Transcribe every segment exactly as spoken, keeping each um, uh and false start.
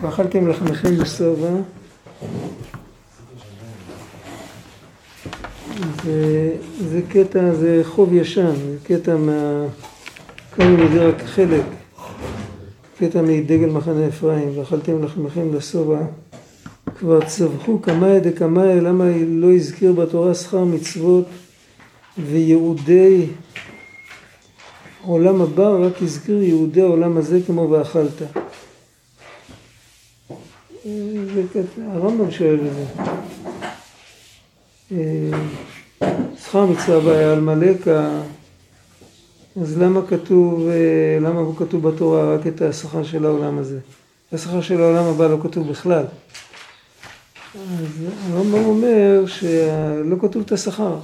ואכלתם לחמכם בשובע. זה, זה קטע, זה חוב ישן, זה קטע מה... כאן הוא יודע רק חלק. קטע מדגל מחנה אפרים, ואכלתם לחמכם לשובע. כבר צבחו כמה דקמה, למה לא הזכיר בתורה שכר מצוות ויהודי עולם הבא, רק הזכיר יהודי העולם הזה כמו ואכלת. הרמב"ם שואל את זה. שכר מצווה בעיה על מלך, אז למה כתוב, למה הוא כתוב בתורה רק את השכר של העולם הזה? השכר של העולם הבא לא כתוב בכלל. אז הרמב"ם אומר שלא כתוב את השכר.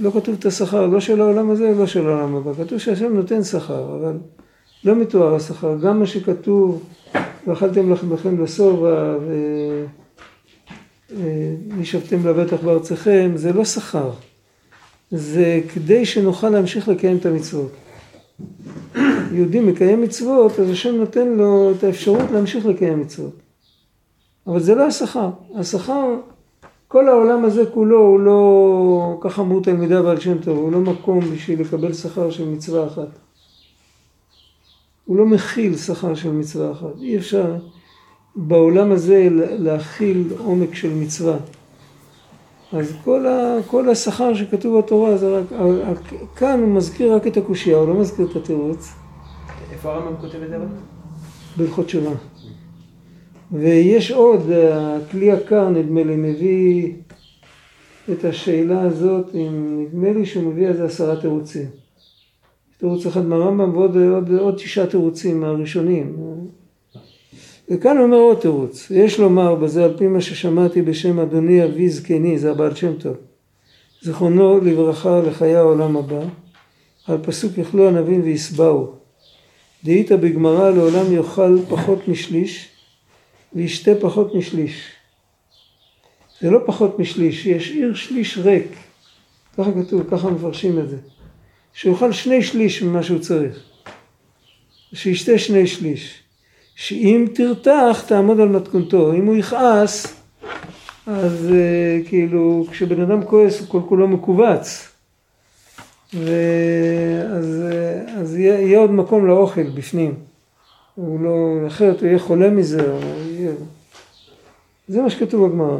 לא כתוב את השכר, לא של העולם הזה, לא של העולם הבא. כתוב שהשם נותן שכר, אבל לא מתואר השכר. גם מה שכתוב, ואכלתם לחמכם לשובע, ונשבתם לבטח בארצכם, זה לא שכר. זה כדי שנוכל להמשיך לקיים את המצוות. יהודי מקיים מצוות, אז השם נותן לו את האפשרות להמשיך לקיים מצוות. אבל זה לא השכר. השכר... כל העולם הזה כולו הוא לא, ככה אמרו תלמידי הבעל שם טוב, הוא לא מקום בשביל לקבל שכר של מצווה אחת. הוא לא מכיל שכר של מצווה אחת. אי אפשר בעולם הזה להכיל עומק של מצווה. אז כל, ה, כל השכר שכתוב בתורה, זה רק, כאן הוא מזכיר רק את הקושייה, הוא לא מזכיר את התירוץ. איפה הרמב"ם כותב את זה? בהלכות תשובה. ויש עוד, הכלי הקר נדמה לי מביא את השאלה הזאת, אם נדמה לי שהוא מביא אז עשרה תירוצים. תירוץ אחד מהרמב"ם ועוד עוד, עוד תשעה תירוצים הראשונים. וכאן הוא אומר עוד תירוץ, יש לומר בזה על פי מה ששמעתי בשם אדוני אבי זקני, זה הבעל שם טוב. זכרונו לברכה לחיי העולם הבא, על פסוק יאכלו ענבים ויסבעו. דהית בגמרא לעולם יאכל פחות משליש, וישתה פחות משליש. זה לא פחות משליש, יש עיר שליש ריק. ככה כתוב, ככה מפרשים את זה. שיוכל שני שליש ממה שהוא צריך. שישתה שני שליש. שאם תרתח, תעמוד על מתכונתו. אם הוא יכעס, אז uh, כאילו, כשבן אדם כועס, הוא כל כולו מקובץ. ואז, uh, אז יהיה, יהיה עוד מקום לאוכל בפנים. הוא לא, אחרת הוא יהיה חולה מזה, יהיה... זה מה שכתוב בגמרא.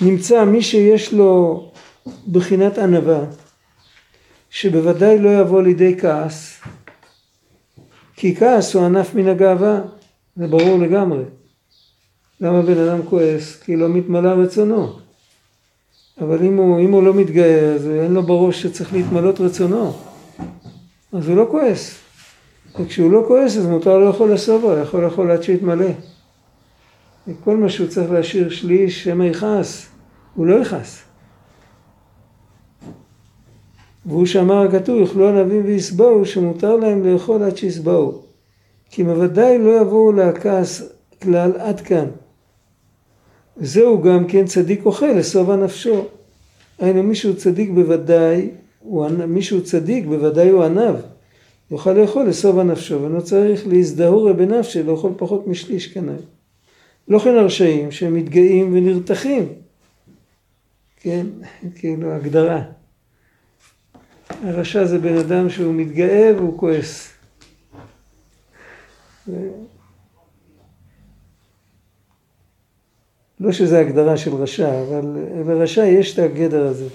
נמצא מי שיש לו בחינת ענווה, שבוודאי לא יבוא לידי כעס, כי כעס הוא ענף מן הגאווה, זה ברור לגמרי. למה בן אדם כועס? כי לא מתמלא רצונו. אבל אם הוא, אם הוא לא מתגאה, אז אין לו בראש שצריך להתמלות רצונו, אז הוא לא כועס. וכשהוא לא כועס, אז מותר לא יכול לסובע, יכול לאכול עד שיתמלא. וכל מה שהוא צריך להשאיר שליש, שמא יכעס, הוא לא יכעס. והוא שאמר הכתוב, יאכלו ענבים ויסבעו, שמותר להם לאכול עד שיסבעו. כי בוודאי לא יבואו לכעס כלל עד כאן. זהו גם כן צדיק אוכל לשובע נפשו. היינו, מישהו צדיק בוודאי, הוא, מישהו צדיק בוודאי הוא ענב. יוכל לאכול לשובע נפשו, ולא צריך להזדהור בנפשו, לאכול פחות משליש כנראה. לא כן הרשעים שהם מתגאים ונרתחים. כן, כאילו הגדרה. הרשע זה בן אדם שהוא מתגאה והוא כועס. ו... לא שזו הגדרה של רשע, אבל ברשע יש את הגדר הזה.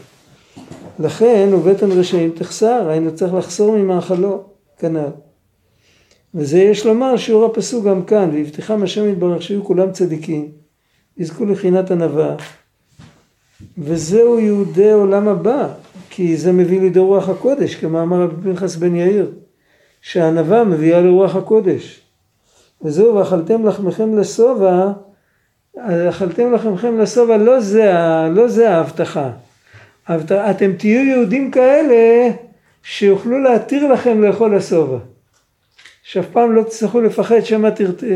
לכן ובטן רשעים תחסר, היינו צריך לחסור ממאכלו. כנ"ל. וזה יש לומר שיעור הפסוק גם כאן, והבטיחם השם יתברך שיהיו כולם צדיקים, יזכו לבחינת ענווה, וזהו יהודי עולם הבא, כי זה מביא לידי רוח הקודש, כמאמר רבי פנחס בן יאיר, שהענווה מביאה לרוח הקודש. וזהו, ואכלתם לחמכם לשובע, אכלתם לחמכם לשובע, לא זה, לא זה ההבטחה. אתם תהיו יהודים כאלה, שיוכלו להתיר לכם לאכול לשובע. שאף פעם לא תצטרכו לפחד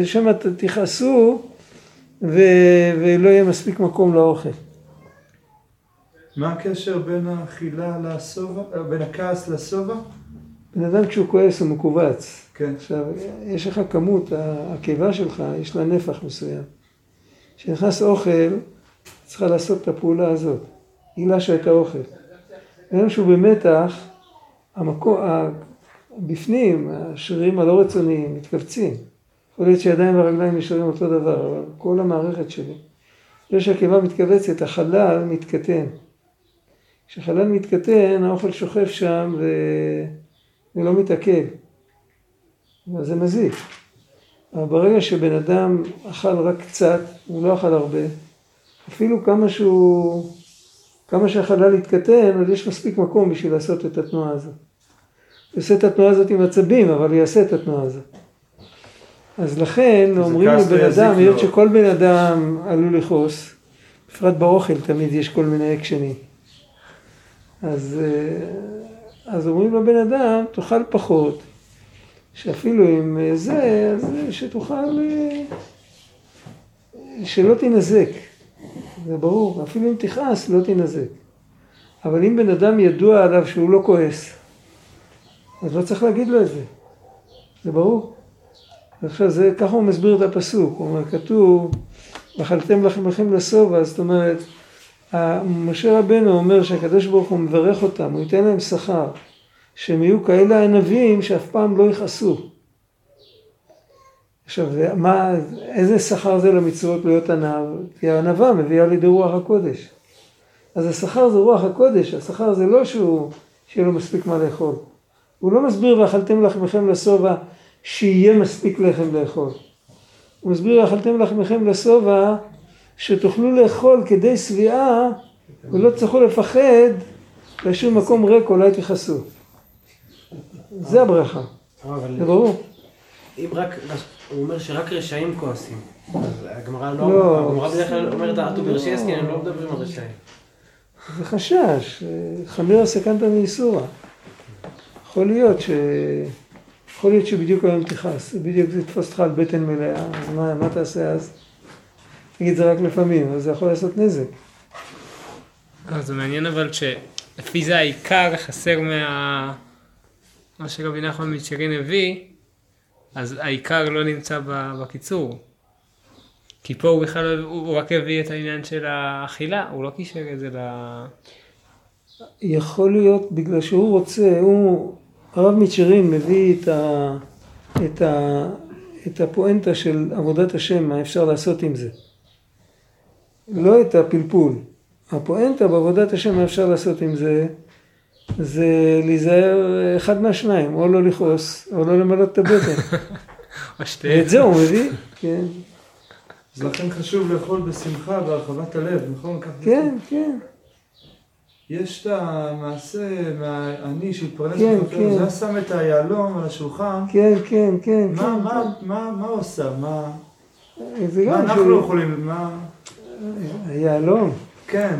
שמא תכעסו ו... ולא יהיה מספיק מקום לאוכל. מה הקשר בין האכילה לשובע, בין הכעס לשובע? בן אדם כשהוא כועס הוא מקובץ. כן. עכשיו, יש לך כמות, הקיבה שלך, יש לה נפח מסוים. כשנכנס אוכל, צריכה לעשות את הפעולה הזאת. הילה שהייתה אוכל. בן שהוא במתח, המקום, בפנים, השרירים הלא רצוניים, מתכווצים. יכול להיות שידיים והרגליים נשארים אותו דבר, אבל כל המערכת שלי. לא שהקיבה מתכווצת, החלל מתקטן. כשהחלל מתקטן, האוכל שוכב שם ו... ולא מתעכל. אבל זה מזיק. אבל ברגע שבן אדם אכל רק קצת, הוא לא אכל הרבה, אפילו כמה שהוא... כמה שהחלל התקטן, אז יש מספיק מקום בשביל לעשות את התנועה הזאת. הוא יעשה את התנועה הזאת עם עצבים, אבל הוא יעשה את התנועה הזאת. אז לכן אומרים לבן אדם, היות שכל בן אדם עלול לכעוס, בפרט באוכל תמיד יש כל מיני אקשנים. אז, אז אומרים לבן אדם, תאכל פחות, שאפילו עם זה, אז שתאכל, שלא תנזק. זה ברור, אפילו אם תכעס, לא תנזק. אבל אם בן אדם ידוע עליו שהוא לא כועס, אז לא צריך להגיד לו את זה. זה ברור. עכשיו, זה, ככה הוא מסביר את הפסוק. הוא אומר, כתוב, "ואכלתם לחמכם לשובע", זאת אומרת, משה רבנו אומר שהקדוש ברוך הוא מברך אותם, הוא ייתן להם שכר, שהם יהיו כאלה ענבים שאף פעם לא יכעסו. עכשיו, מה, איזה שכר זה למצוות להיות ענב? כי הענבה מביאה לידי רוח הקודש. אז השכר זה רוח הקודש, השכר זה לא שהוא, שיהיה לו מספיק מה לאכול. הוא לא מסביר ואכלתם לחמכם לשובע שיהיה מספיק לחם לאכול. הוא מסביר ואכלתם לחמכם לשובע שתוכלו לאכול כדי סביעה ולא תצטרכו לפחד לשום מקום ריק, אולי תכעסו. זה הברכה. זה ברור. אם רק, הוא אומר שרק רשעים כועסים. אז הגמרא לא, הגמרא בדרך כלל אומרת, "אתו ברשייסקין", הם לא מדברים על רשעים. זה חשש. חמירה סכנת מאיסורה. יכול להיות ש... יכול להיות שבדיוק היום תכעס. בדיוק זה תפוס אותך על בטן מלאה, אז מה, מה תעשה אז? תגיד, זה רק לפעמים, אבל זה יכול לעשות נזק. זה מעניין אבל שלפי זה העיקר חסר מה... מה שרבי נחמן משירין הביא, אז העיקר לא נמצא בקיצור. כי פה הוא בכלל, הוא רק הביא את העניין של האכילה, הוא לא קישר את זה ל... יכול להיות, בגלל שהוא רוצה, הוא... הרב משירין מביא את ה... את ה... את הפואנטה של עבודת השם, מה אפשר לעשות עם זה. לא את הפלפול. הפואנטה בעבודת השם, מה אפשר לעשות עם זה, זה להיזהר אחד מהשניים, או לא לכעוס, או לא למלות את הבטן. ואת זה הוא מביא, כן. אז לכן חשוב לאכול בשמחה, בהרחבת הלב, נכון? כן, כן. יש את המעשה, אני שהתפרנס בפרנס, זה שם את היעלום על השולחן. כן, כן, כן. מה עושה? מה אנחנו לא יכולים? היעלום. כן.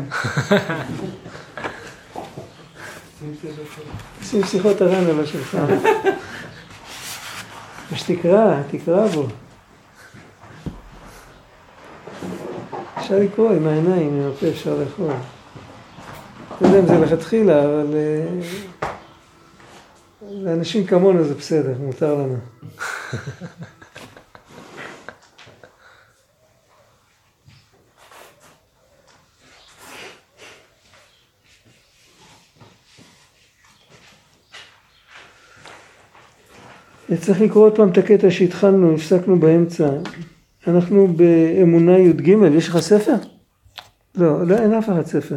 עושים שיחות הרן על השולחן. אז תקרא, תקרא בו. אפשר לקרוא עם העיניים, עם הפה אפשר לאכול. אתה יודע אם זה לכתחילה, אבל לאנשים כמונו זה בסדר, מותר לנו. צריך לקרוא עוד פעם את הקטע שהתחלנו, הפסקנו באמצע. אנחנו באמונה י"ג, יש לך ספר? לא, לא, אין אף אחד ספר.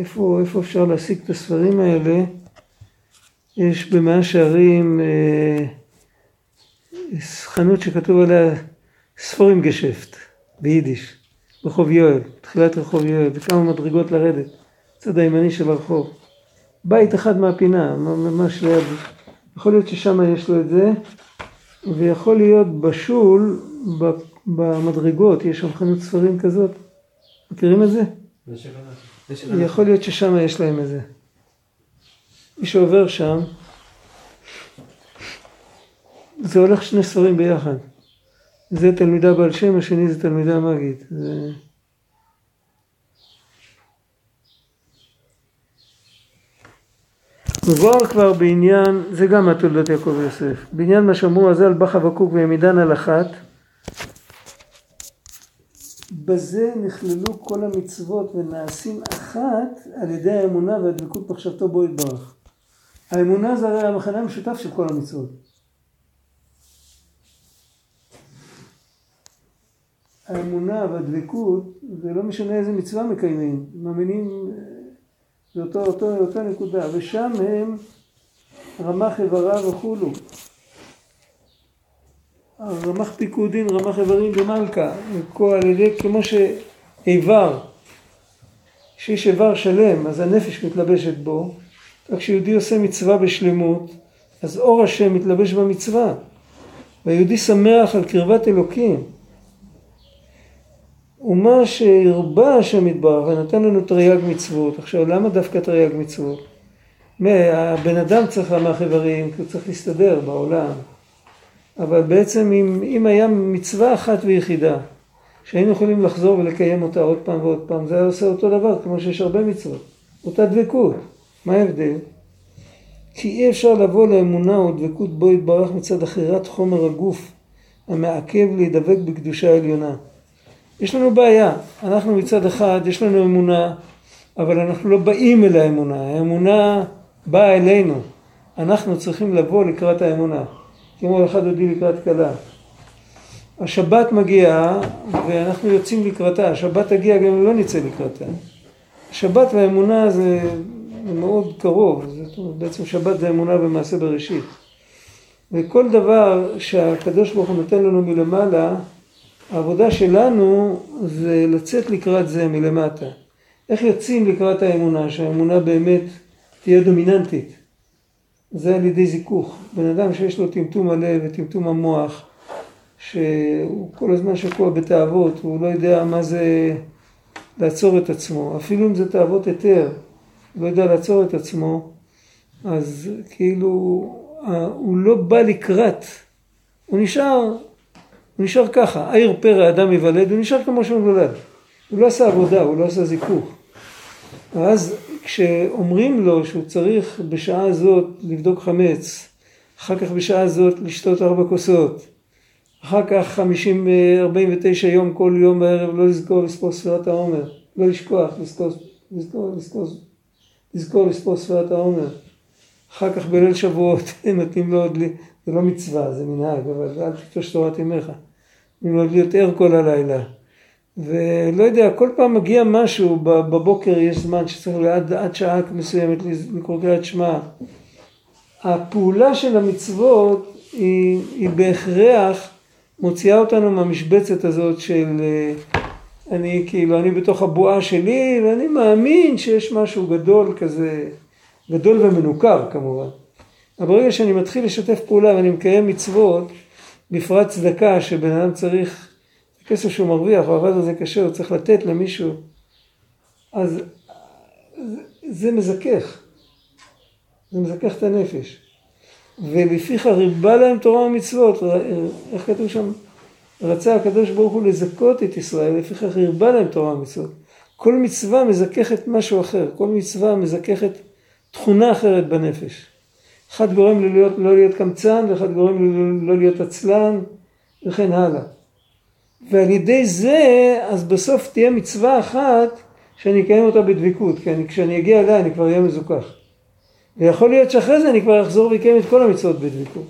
איפה, איפה אפשר להשיג את הספרים האלה? יש במאה שערים אה, חנות שכתוב עליה ספורים גשפט, ביידיש, רחוב יואל, תחילת רחוב יואל, וכמה מדרגות לרדת, צד הימני של הרחוב. בית אחד מהפינה, ממש ליד. יכול להיות ששם יש לו את זה, ויכול להיות בשול, במדרגות, יש שם חנות ספרים כזאת. מכירים את זה? יכול להיות ששם יש להם את זה. מי שעובר שם, זה הולך שני ספרים ביחד. זה תלמידה בעל שם, השני זה תלמידה מגית. זה... מבואר כבר בעניין, זה גם התולדות יעקב ויוסף, בעניין מה שאמרו הז"ל בחבקוק ועמידן על אחת, בזה נכללו כל המצוות ונעשים אחת על ידי האמונה והדבקות מחשבתו בו יתברך. האמונה זה הרי המחנה המשותף של כל המצוות. האמונה והדבקות, זה לא משנה איזה מצווה מקיימים, מאמינים, זה אותו, אותו, אותה נקודה, ושם הם רמ"ח איבריו וכולו. רמ"ח פיקודין, רמ"ח איברים במלכה, על ידי כמו שאיבר, שיש איבר שלם, אז הנפש מתלבשת בו, רק כשיהודי עושה מצווה בשלמות, אז אור השם מתלבש במצווה, והיהודי שמח על קרבת אלוקים. ומה שהרבה השם יתברך ונתן לנו תרי"ג מצוות. עכשיו, למה דווקא תרי"ג מצוות? הבן אדם צריך רמ"ח איברים, כי הוא צריך להסתדר בעולם. אבל בעצם אם, אם היה מצווה אחת ויחידה, שהיינו יכולים לחזור ולקיים אותה עוד פעם ועוד פעם, זה היה עושה אותו דבר, כמו שיש הרבה מצוות. אותה דבקות. מה ההבדל? כי אי אפשר לבוא לאמונה או דבקות בו יתברך מצד אחרת חומר הגוף, המעכב להידבק בקדושה העליונה. יש לנו בעיה, אנחנו מצד אחד, יש לנו אמונה, אבל אנחנו לא באים אל האמונה, האמונה באה אלינו, אנחנו צריכים לבוא לקראת האמונה, כמו אחד הודי לקראת כלה. השבת מגיעה ואנחנו יוצאים לקראתה, השבת תגיע גם אם לא נצא לקראתה. השבת והאמונה זה מאוד קרוב, זה בעצם שבת זה אמונה במעשה בראשית. וכל דבר שהקדוש ברוך הוא נותן לנו מלמעלה, העבודה שלנו זה לצאת לקראת זה מלמטה. איך יוצאים לקראת האמונה, שהאמונה באמת תהיה דומיננטית? זה על ידי זיכוך. בן אדם שיש לו טמטום הלב וטמטום המוח, שהוא כל הזמן שקוע בתאוות, הוא לא יודע מה זה לעצור את עצמו. אפילו אם זה תאוות היתר, הוא לא יודע לעצור את עצמו, אז כאילו הוא לא בא לקראת, הוא נשאר... הוא נשאר ככה, עיר פרא אדם יוולד, הוא נשאר כמו שהוא נולד. הוא לא עשה עבודה, הוא לא עשה זיכוך. אז כשאומרים לו שהוא צריך בשעה הזאת לבדוק חמץ, אחר כך בשעה הזאת לשתות ארבע כוסות, אחר כך חמישים, ארבעים ותשע יום כל יום בערב, לא לזכור לספור ספירת העומר, לא לשכוח, לזכור, לזכור, לזכור, לזכור לספור ספירת העומר. אחר כך בליל שבועות נותנים לו עוד, זה לא מצווה, זה מנהג, אבל אל תקדוש תורת אמך. אני לא להיות ער כל הלילה. ולא יודע, כל פעם מגיע משהו, בבוקר יש זמן שצריך לעד, עד שעה מסוימת לקרוא קריאת שמע. הפעולה של המצוות היא, היא בהכרח מוציאה אותנו מהמשבצת הזאת של אני כאילו, אני בתוך הבועה שלי ואני מאמין שיש משהו גדול כזה, גדול ומנוכר כמובן. אבל ברגע שאני מתחיל לשתף פעולה ואני מקיים מצוות, בפרט צדקה שבן אדם צריך, כסף שהוא מרוויח, או עבד על זה קשה, הוא צריך לתת למישהו, אז זה מזכך. זה מזכך את הנפש. ולפיך ריבה להם תורה ומצוות, איך כתוב שם? רצה הקדוש ברוך הוא לזכות את ישראל, לפיך ריבה להם תורה ומצוות. כל מצווה מזככת משהו אחר, כל מצווה מזככת תכונה אחרת בנפש. אחד גורם לו להיות, לא להיות קמצן, ואחד גורם לו לא להיות עצלן, וכן הלאה. ועל ידי זה, אז בסוף תהיה מצווה אחת, שאני אקיים אותה בדביקות, כי אני, כשאני אגיע אליה, אני כבר אהיה מזוכח. ויכול להיות שאחרי זה, אני כבר אחזור ויקיים את כל המצוות בדביקות.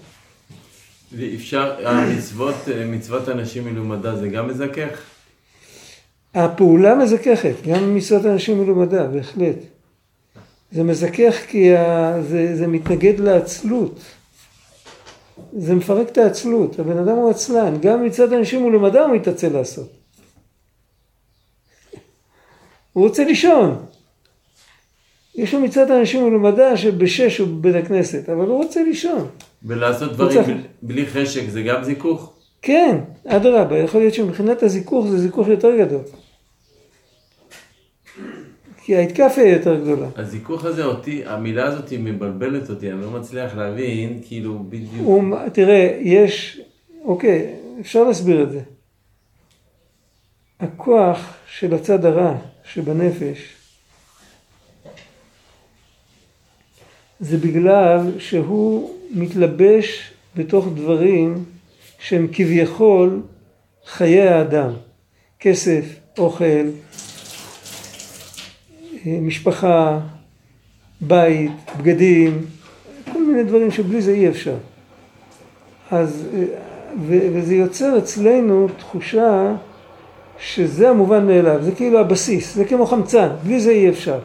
ואפשר, המצוות, מצוות אנשים מלומדה, זה גם מזכך? הפעולה מזככת, גם מצוות אנשים מלומדה, בהחלט. זה מזכך כי ה... זה, זה מתנגד לעצלות, זה מפרק את העצלות, הבן אדם הוא עצלן, גם מצד אנשים הוא למדע הוא מתעצל לעשות. הוא רוצה לישון. יש לו מצד אנשים הוא למדע שבשש הוא בבית הכנסת, אבל הוא רוצה לישון. ולעשות דברים רוצה... בלי חשק זה גם זיכוך? כן, עד רבה, יכול להיות שמבחינת הזיכוך זה זיכוך יותר גדול. כי ההתקפה היא יותר גדולה. הזיכוך הזה אותי, המילה הזאת היא מבלבלת אותי, אני לא מצליח להבין, כאילו בדיוק. ו... תראה, יש, אוקיי, אפשר להסביר את זה. הכוח של הצד הרע שבנפש, זה בגלל שהוא מתלבש בתוך דברים שהם כביכול חיי האדם. כסף, אוכל, משפחה, בית, בגדים, כל מיני דברים שבלי זה אי אפשר. אז, וזה יוצר אצלנו תחושה שזה המובן מאליו, זה כאילו הבסיס, זה כמו חמצן, בלי זה אי אפשר.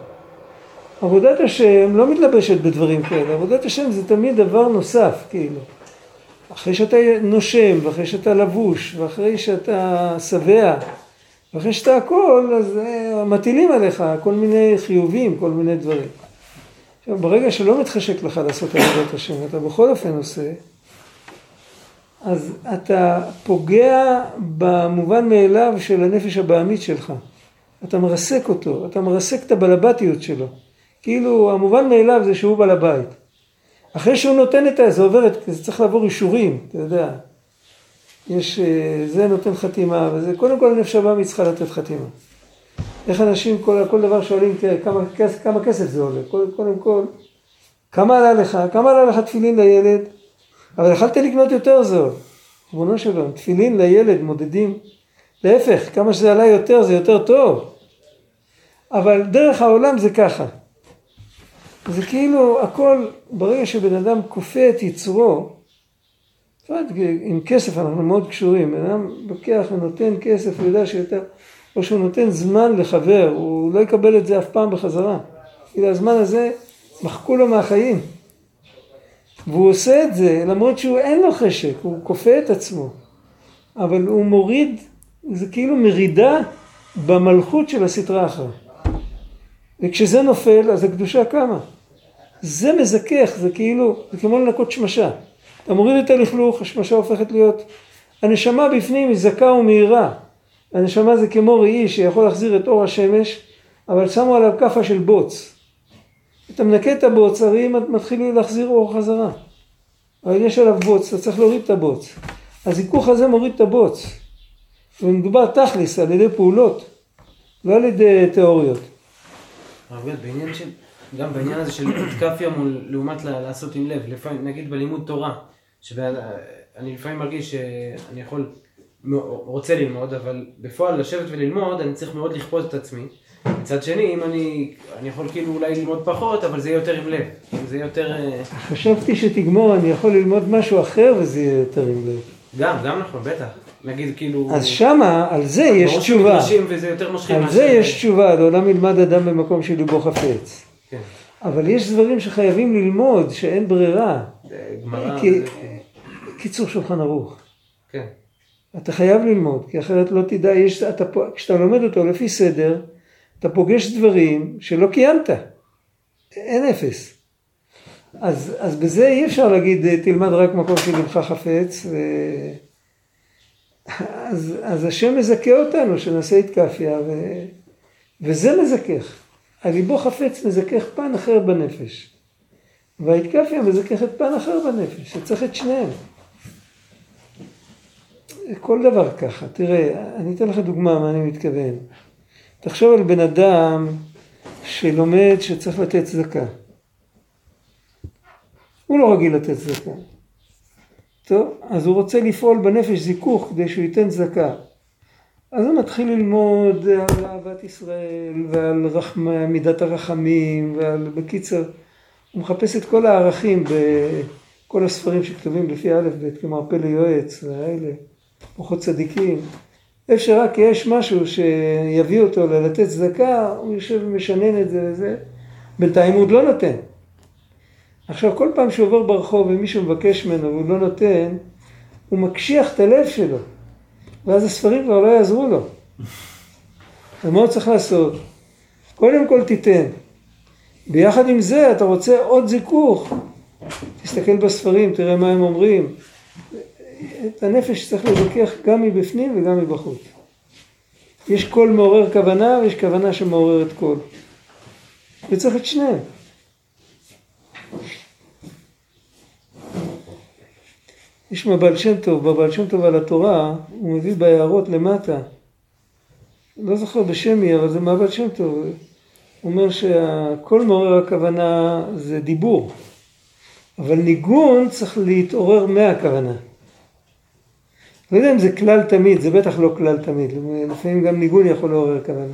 עבודת השם לא מתלבשת בדברים כאלה, עבודת השם זה תמיד דבר נוסף, כאילו. אחרי שאתה נושם, ואחרי שאתה לבוש, ואחרי שאתה שבע, ואחרי שאתה הכל, אז מטילים עליך כל מיני חיובים, כל מיני דברים. עכשיו, ברגע שלא מתחשק לך לעשות עבודת השם, אתה בכל אופן עושה, אז אתה פוגע במובן מאליו של הנפש הבעמית שלך. אתה מרסק אותו, אתה מרסק את הבלבתיות שלו. כאילו המובן מאליו זה שהוא בעל הבית. אחרי שהוא נותן את זה עוברת, זה צריך לעבור אישורים, אתה יודע. יש, זה נותן חתימה, וזה קודם כל הנפש הבעמית צריכה לתת חתימה. איך אנשים כל, כל דבר שואלים, כמה, כמה כסף זה עולה? קודם כל, כמה עלה לך? כמה עלה לך תפילין לילד? אבל יכלת לקנות יותר זול. בונו שלו, תפילין לילד מודדים. להפך, כמה שזה עלה יותר זה יותר טוב. אבל דרך העולם זה ככה. זה כאילו הכל, ברגע שבן אדם כופה את יצרו, עם כסף אנחנו מאוד קשורים, בן אדם לוקח ונותן כסף, הוא יודע שיותר, או שהוא נותן זמן לחבר, הוא לא יקבל את זה אף פעם בחזרה. כאילו הזמן הזה מחקו לו מהחיים. והוא עושה את זה, למרות שהוא אין לו חשק, הוא כופה את עצמו. אבל הוא מוריד, זה כאילו מרידה במלכות של הסתרה אחר. וכשזה נופל, אז הקדושה קמה. זה מזכך, זה כאילו, זה כמו לנקות שמשה. אתה מוריד את הלכלוך, השמשה הופכת להיות. הנשמה בפנים היא זכה ומהירה. הנשמה זה כמו ראי שיכול להחזיר את אור השמש, אבל שמו עליו כפה של בוץ. אתה מנקה את הבוץ, הרי אם את מתחילה להחזיר אור חזרה. אבל יש עליו בוץ, אתה צריך להוריד את הבוץ. הזיכוך הזה מוריד את הבוץ. ומדובר תכליס על ידי פעולות, לא על ידי תיאוריות. הרבה, בעניין של, גם בעניין הזה של תקפיה מול, לעומת לעשות עם לב, לפעמים, נגיד בלימוד תורה, שאני לפעמים מרגיש שאני יכול, רוצה ללמוד, אבל בפועל לשבת וללמוד, אני צריך מאוד לכפות את עצמי. מצד שני, אם אני, אני יכול כאילו אולי ללמוד פחות, אבל זה יהיה יותר עם לב. זה יותר... חשבתי שתגמור, אני יכול ללמוד משהו אחר וזה יהיה יותר עם לב. גם, גם נכון, בטח. נגיד כאילו... אז שמה, על זה יש תשובה. וזה יותר משחיל על זה יש תשובה, לעולם ילמד אדם במקום של ליבו חפץ. כן. אבל יש דברים שחייבים ללמוד, שאין ברירה. גמרא... קיצור שולחן ערוך. כן. אתה חייב ללמוד, כי אחרת לא תדע, כשאתה לומד אותו לפי סדר, אתה פוגש דברים שלא קיימת. אין אפס. אז, אז בזה אי אפשר להגיד, תלמד רק מקום של לבך חפץ. ו... אז, אז השם מזכה אותנו, שנעשה התקפיה, ו... וזה מזכך. הליבו חפץ מזכך פן אחר בנפש. וההתקפיה מזככת פן אחר בנפש, שצריך את שניהם. כל דבר ככה. תראה, אני אתן לך דוגמה מה אני מתכוון. תחשוב על בן אדם שלומד שצריך לתת צדקה. הוא לא רגיל לתת צדקה. טוב, אז הוא רוצה לפעול בנפש זיכוך כדי שהוא ייתן צדקה. אז הוא מתחיל ללמוד על אהבת ישראל ועל רחמה, מידת הרחמים ועל בקיצר. הוא מחפש את כל הערכים בכל הספרים שכתובים לפי א' ב' כמו הפה ליועץ והאלה, מוחות צדיקים. איפה שרק יש משהו שיביא אותו ללתת צדקה, הוא יושב ומשנן את זה וזה. בינתיים הוא עוד לא נותן. עכשיו, כל פעם שהוא עובר ברחוב ומישהו מבקש ממנו והוא לא נותן, הוא מקשיח את הלב שלו, ואז הספרים כבר לא יעזרו לו. אז מה הוא צריך לעשות? קודם כל תיתן. ביחד עם זה אתה רוצה עוד זיכוך. תסתכל בספרים, תראה מה הם אומרים. את הנפש צריך לזכך גם מבפנים וגם מבחוץ. יש קול מעורר כוונה ויש כוונה שמעוררת קול. וצריך את שניהם. יש מבעל שם טוב, בבעל שם טוב על התורה, הוא מביא בהערות למטה. לא זוכר בשמי, אבל זה מבעל שם טוב. הוא אומר שהקול מעורר הכוונה זה דיבור. אבל ניגון צריך להתעורר מהכוונה. לא יודע אם זה כלל תמיד, זה בטח לא כלל תמיד, לפעמים גם ניגון יכול לעורר כוונה.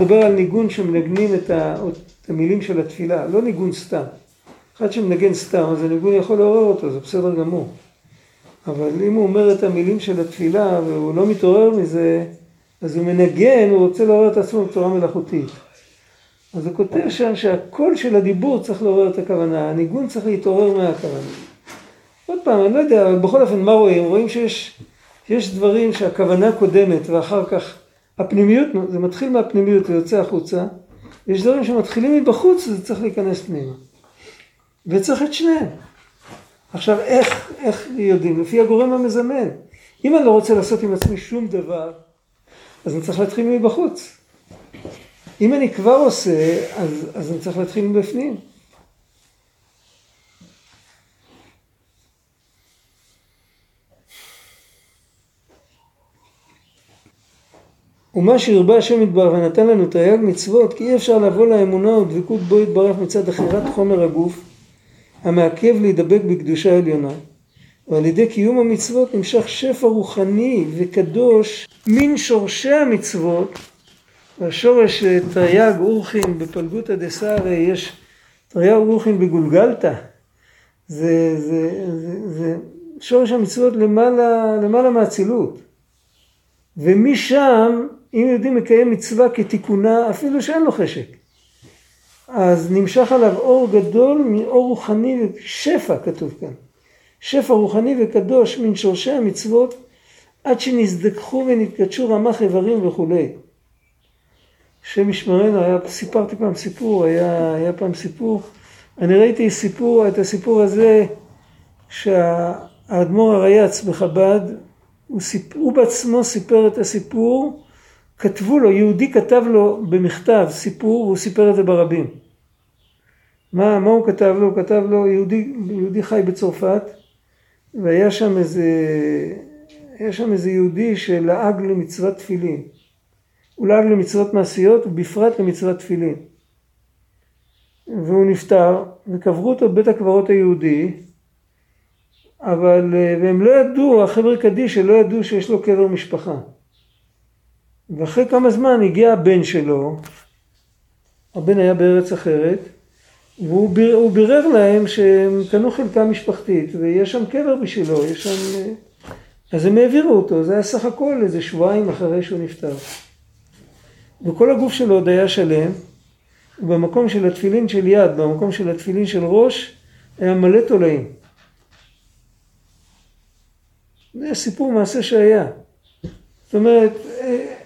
מדבר על ניגון שמנגנים את המילים של התפילה, לא ניגון סתם. אחד שמנגן סתם, אז הניגון יכול לעורר אותו, זה בסדר גמור. אבל אם הוא אומר את המילים של התפילה והוא לא מתעורר מזה, אז הוא מנגן, הוא רוצה לעורר את עצמו בצורה מלאכותית. אז הוא כותב שם שהקול של הדיבור צריך לעורר את הכוונה, הניגון צריך להתעורר מהכוונה. עוד פעם, אני לא יודע, אבל בכל אופן מה רואים? רואים שיש, שיש דברים שהכוונה קודמת ואחר כך הפנימיות, זה מתחיל מהפנימיות ויוצא החוצה. יש דברים שמתחילים מבחוץ, זה צריך להיכנס פנימה. וצריך את שניהם. עכשיו, איך, איך יודעים? לפי הגורם המזמן. אם אני לא רוצה לעשות עם עצמי שום דבר, אז אני צריך להתחיל מבחוץ. אם אני כבר עושה, אז, אז אני צריך להתחיל מבפנים. ומה שהרבה השם יתברך ונתן לנו תרי"ג מצוות, כי אי אפשר לבוא לאמונה ודבקות בו יתברך מצד אחרת חומר הגוף, המעכב להידבק בקדושה העליונה, ועל ידי קיום המצוות נמשך שפע רוחני וקדוש מן שורשי המצוות. השורש תרי"ג אורחין בפלגותא דסארי, יש תרי"ג אורחין בגולגלתא, זה, זה, זה, זה שורש המצוות למעלה, למעלה מהאצילות, ומשם אם יהודי מקיים מצווה כתיקונה אפילו שאין לו חשק, אז נמשך עליו אור גדול מאור רוחני ושפע, כתוב כאן. שפע רוחני וקדוש מן שורשי המצוות עד שנזדקחו ונתקדשו רמ"ח איברים וכו'. שמשמרנו, היה, סיפרתי פעם סיפור, היה, היה פעם סיפור. אני ראיתי סיפור, את הסיפור הזה שהאדמו"ר הריי"צ בחב"ד, הוא, סיפ, הוא בעצמו סיפר את הסיפור, כתבו לו, יהודי כתב לו במכתב סיפור, והוא סיפר את זה ברבים. מה, מה הוא כתב לו? הוא כתב לו, יהודי, יהודי חי בצרפת, והיה שם איזה, היה שם איזה יהודי שלעג למצוות תפילין. הוא לעג למצוות מעשיות, ובפרט למצוות תפילין. והוא נפטר, וקברו אותו בבית הקברות היהודי, אבל, והם לא ידעו, החבר קדיש לא ידעו שיש לו קבר משפחה. ואחרי כמה זמן הגיע הבן שלו, הבן היה בארץ אחרת, והוא ביר, הוא בירר להם שהם קנו חלקה משפחתית, ויש שם קבר בשבילו, יש שם... אז הם העבירו אותו, זה היה סך הכל איזה שבועיים אחרי שהוא נפטר. וכל הגוף שלו עוד היה שלם, ובמקום של התפילין של יד, במקום של התפילין של ראש, היה מלא תולעים. זה סיפור מעשה שהיה. זאת אומרת,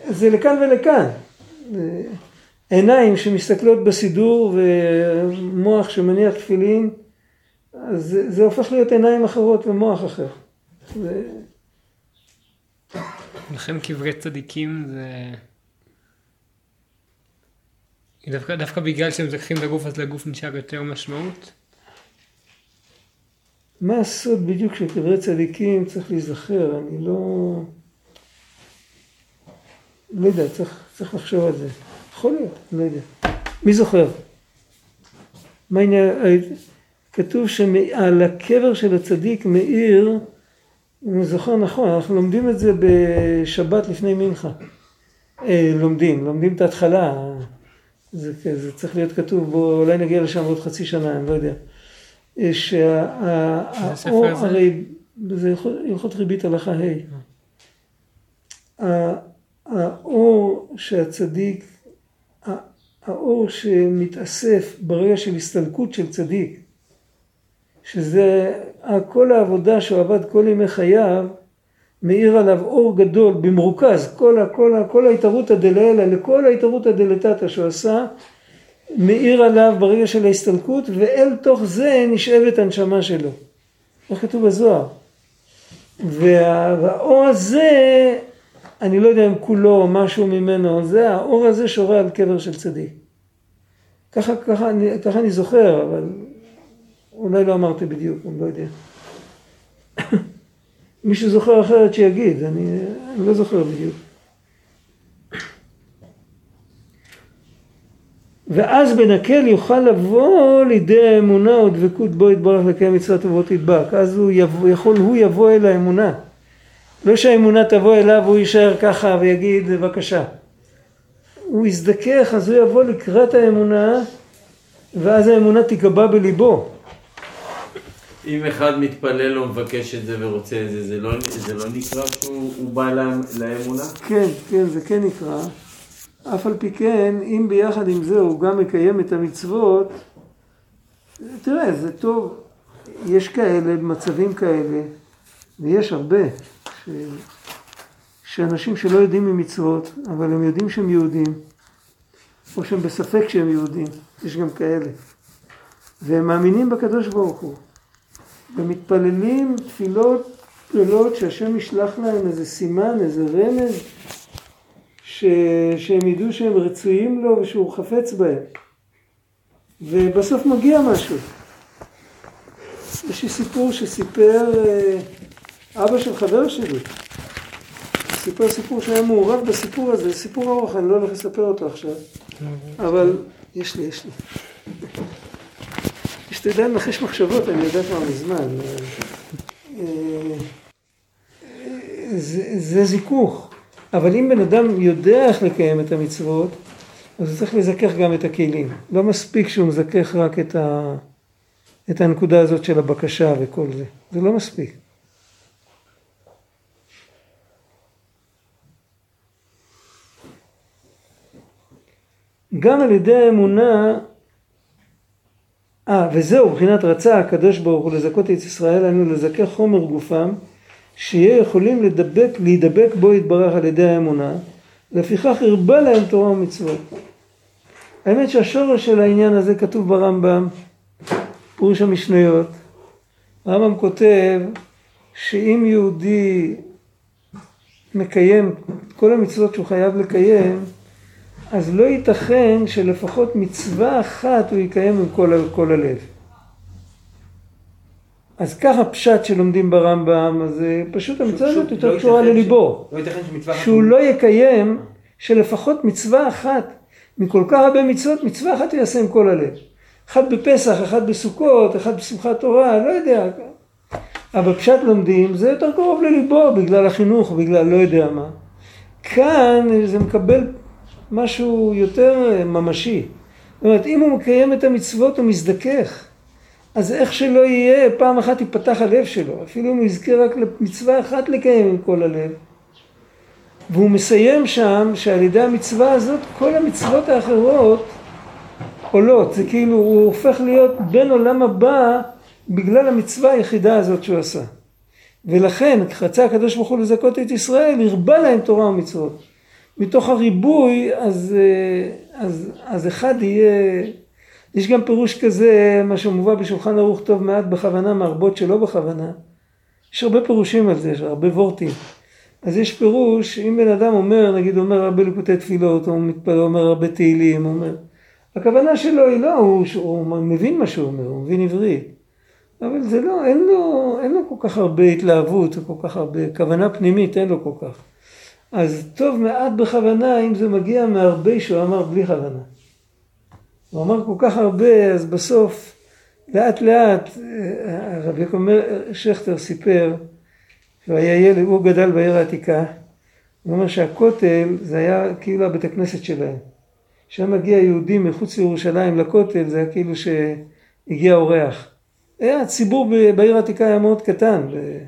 זה לכאן ולכאן. עיניים שמסתכלות בסידור ומוח שמניח תפילין, אז זה, זה הופך להיות עיניים אחרות ומוח אחר. זה... לכן קברי צדיקים זה... דווקא, דווקא בגלל שהם זקחים את הגוף, אז לגוף נשאר יותר משמעות? מה הסוד בדיוק של קברי צדיקים צריך להיזכר? אני לא... לא יודע, צריך, צריך לחשוב על זה. יכול להיות, לא יודע. מי זוכר? מה העניין? כתוב שעל הקבר של הצדיק מאיר, אני זוכר נכון, אנחנו לומדים את זה בשבת לפני מנחה. לומדים, לומדים את ההתחלה. זה, זה צריך להיות כתוב, בוא, אולי נגיע לשם עוד חצי שנה, אני לא יודע. שהאור הרי, זה הלכות ריבית הלכה ה'. האור שהצדיק, האור שמתאסף ברגע של הסתלקות של צדיק, שזה כל העבודה שהוא עבד כל ימי חייו, מאיר עליו אור גדול במרוכז, כל, כל, כל ההתערותא דלעילא, לכל ההתערותא דלתתא שהוא עשה, מאיר עליו ברגע של ההסתלקות, ואל תוך זה נשאבת הנשמה שלו. איך כתוב בזוהר? וה, והאור הזה... אני לא יודע אם כולו, משהו ממנו, זה האור הזה שורה על קבר של צדיק. ככה, ככה, אני, ככה אני זוכר, אבל אולי לא אמרתי בדיוק, אני לא יודע. מישהו זוכר אחרת שיגיד, אני, אני לא זוכר בדיוק. ואז בן הקל יוכל לבוא לידי האמונה או דבקות בו יתברך לקיים מצוות טובות ידבק. אז הוא יבוא, יכול הוא יבוא אל האמונה. לא שהאמונה תבוא אליו והוא יישאר ככה ויגיד בבקשה. הוא יזדכך, אז הוא יבוא לקראת האמונה, ואז האמונה תיקבע בליבו. אם אחד מתפלל לא מבקש את זה ורוצה את זה, זה לא, זה לא נקרא שהוא בא לאמונה? כן, כן, זה כן נקרא. אף על פי כן, אם ביחד עם זה הוא גם מקיים את המצוות, תראה, זה טוב. יש כאלה, מצבים כאלה, ויש הרבה, ש... שאנשים שלא יודעים ממצוות, אבל הם יודעים שהם יהודים, או שהם בספק שהם יהודים, יש גם כאלה. והם מאמינים בקדוש ברוך הוא. ומתפללים תפילות תפילות שהשם ישלח להם איזה סימן, איזה רמז, ש... שהם ידעו שהם רצויים לו ושהוא חפץ בהם. ובסוף מגיע משהו. יש סיפור שסיפר אבא של חבר שלי. סיפר סיפור שהיה מעורב בסיפור הזה, סיפור ארוך, אני לא הולך לספר אותו עכשיו. אבל יש לי, יש לי. שאתה יודע לנחש מחשבות, אני יודע כבר מזמן. זה, זה זיכוך. אבל אם בן אדם יודע איך לקיים את המצוות, אז הוא צריך לזכך גם את הכלים. לא מספיק שהוא מזכך רק את, ה, את הנקודה הזאת של הבקשה וכל זה. זה לא מספיק. גם על ידי האמונה, אה, וזהו, מבחינת רצה הקדוש ברוך הוא לזכות את ישראל, אנו לזכך חומר גופם, שיהיה יכולים לדבק, להידבק בו יתברך על ידי האמונה, לפיכך הרבה להם תורה ומצוות. האמת שהשורש של העניין הזה כתוב ברמב"ם, פירוש המשניות. הרמב"ם כותב שאם יהודי מקיים כל המצוות שהוא חייב לקיים, אז לא ייתכן שלפחות מצווה אחת הוא יקיים עם כל, כל הלב. אז ככה פשט שלומדים ברמב"ם, אז פשוט המצווה הזאת יותר קשורה לליבו. לא ייתכן שמצווה אחת... שהוא לא יקיים שלפחות מצווה אחת, מכל כך הרבה מצוות, מצווה אחת הוא יעשה עם כל הלב. אחת בפסח, אחת בסוכות, אחת בשמחת תורה, לא יודע. אבל פשט לומדים, זה יותר קרוב לליבו, בגלל החינוך, בגלל לא יודע מה. כאן זה מקבל... משהו יותר ממשי. זאת אומרת, אם הוא מקיים את המצוות הוא מזדכך, אז איך שלא יהיה, פעם אחת ייפתח הלב שלו, אפילו אם הוא יזכר רק מצווה אחת לקיים עם כל הלב. והוא מסיים שם שעל ידי המצווה הזאת כל המצוות האחרות עולות, זה כאילו הוא הופך להיות בן עולם הבא בגלל המצווה היחידה הזאת שהוא עשה. ולכן, רצה הקדוש ברוך הוא לזכות את ישראל, הרבה להם תורה ומצוות. מתוך הריבוי, אז, אז, אז אחד יהיה, יש גם פירוש כזה, מה שמובא בשולחן ערוך טוב מעט בכוונה, מערבות שלא בכוונה. יש הרבה פירושים על זה, יש הרבה וורטים. אז יש פירוש, אם בן אדם אומר, נגיד אומר הרבה ליקוטי תפילות, הוא מתפלל, אומר הרבה תהילים, אומר, הכוונה שלו היא לא, הוא, הוא מבין מה שהוא אומר, הוא מבין עברית. אבל זה לא, אין לו, אין לו כל כך הרבה התלהבות, כל כך הרבה, כוונה פנימית, אין לו כל כך. אז טוב מעט בכוונה, אם זה מגיע מהרבה שהוא אמר בלי כוונה. הוא אמר כל כך הרבה, אז בסוף, לאט לאט, הרב יקומר שכתר סיפר, שהוא היה ילד, הוא גדל בעיר העתיקה, הוא אומר שהכותל, זה היה כאילו הבית הכנסת שלהם. שם מגיע יהודים מחוץ לירושלים לכותל, זה היה כאילו שהגיע אורח. היה הציבור בעיר העתיקה היה מאוד קטן, זה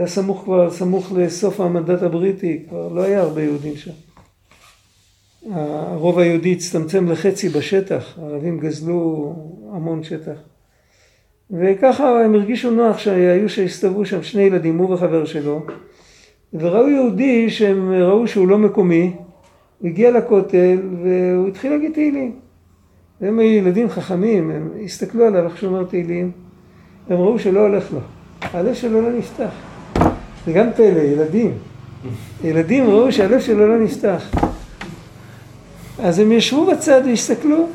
היה סמוך כבר, סמוך לסוף המנדט הבריטי, כבר לא היה הרבה יהודים שם. הרוב היהודי הצטמצם לחצי בשטח, הערבים גזלו המון שטח. וככה הם הרגישו נוח שהיו שהסתובבו שם שני ילדים, הוא וחבר שלו, וראו יהודי שהם ראו שהוא לא מקומי, הוא הגיע לכותל והוא התחיל להגיד תהילים. והם ילדים חכמים, הם הסתכלו עליו כשהוא אומר תהילים, הם ראו שלא הולך לו, הלב שלו לא נפתח. זה גם פלא, ילדים. ילדים ראו שהלב שלו לא נפתח. אז הם ישבו בצד והסתכלו.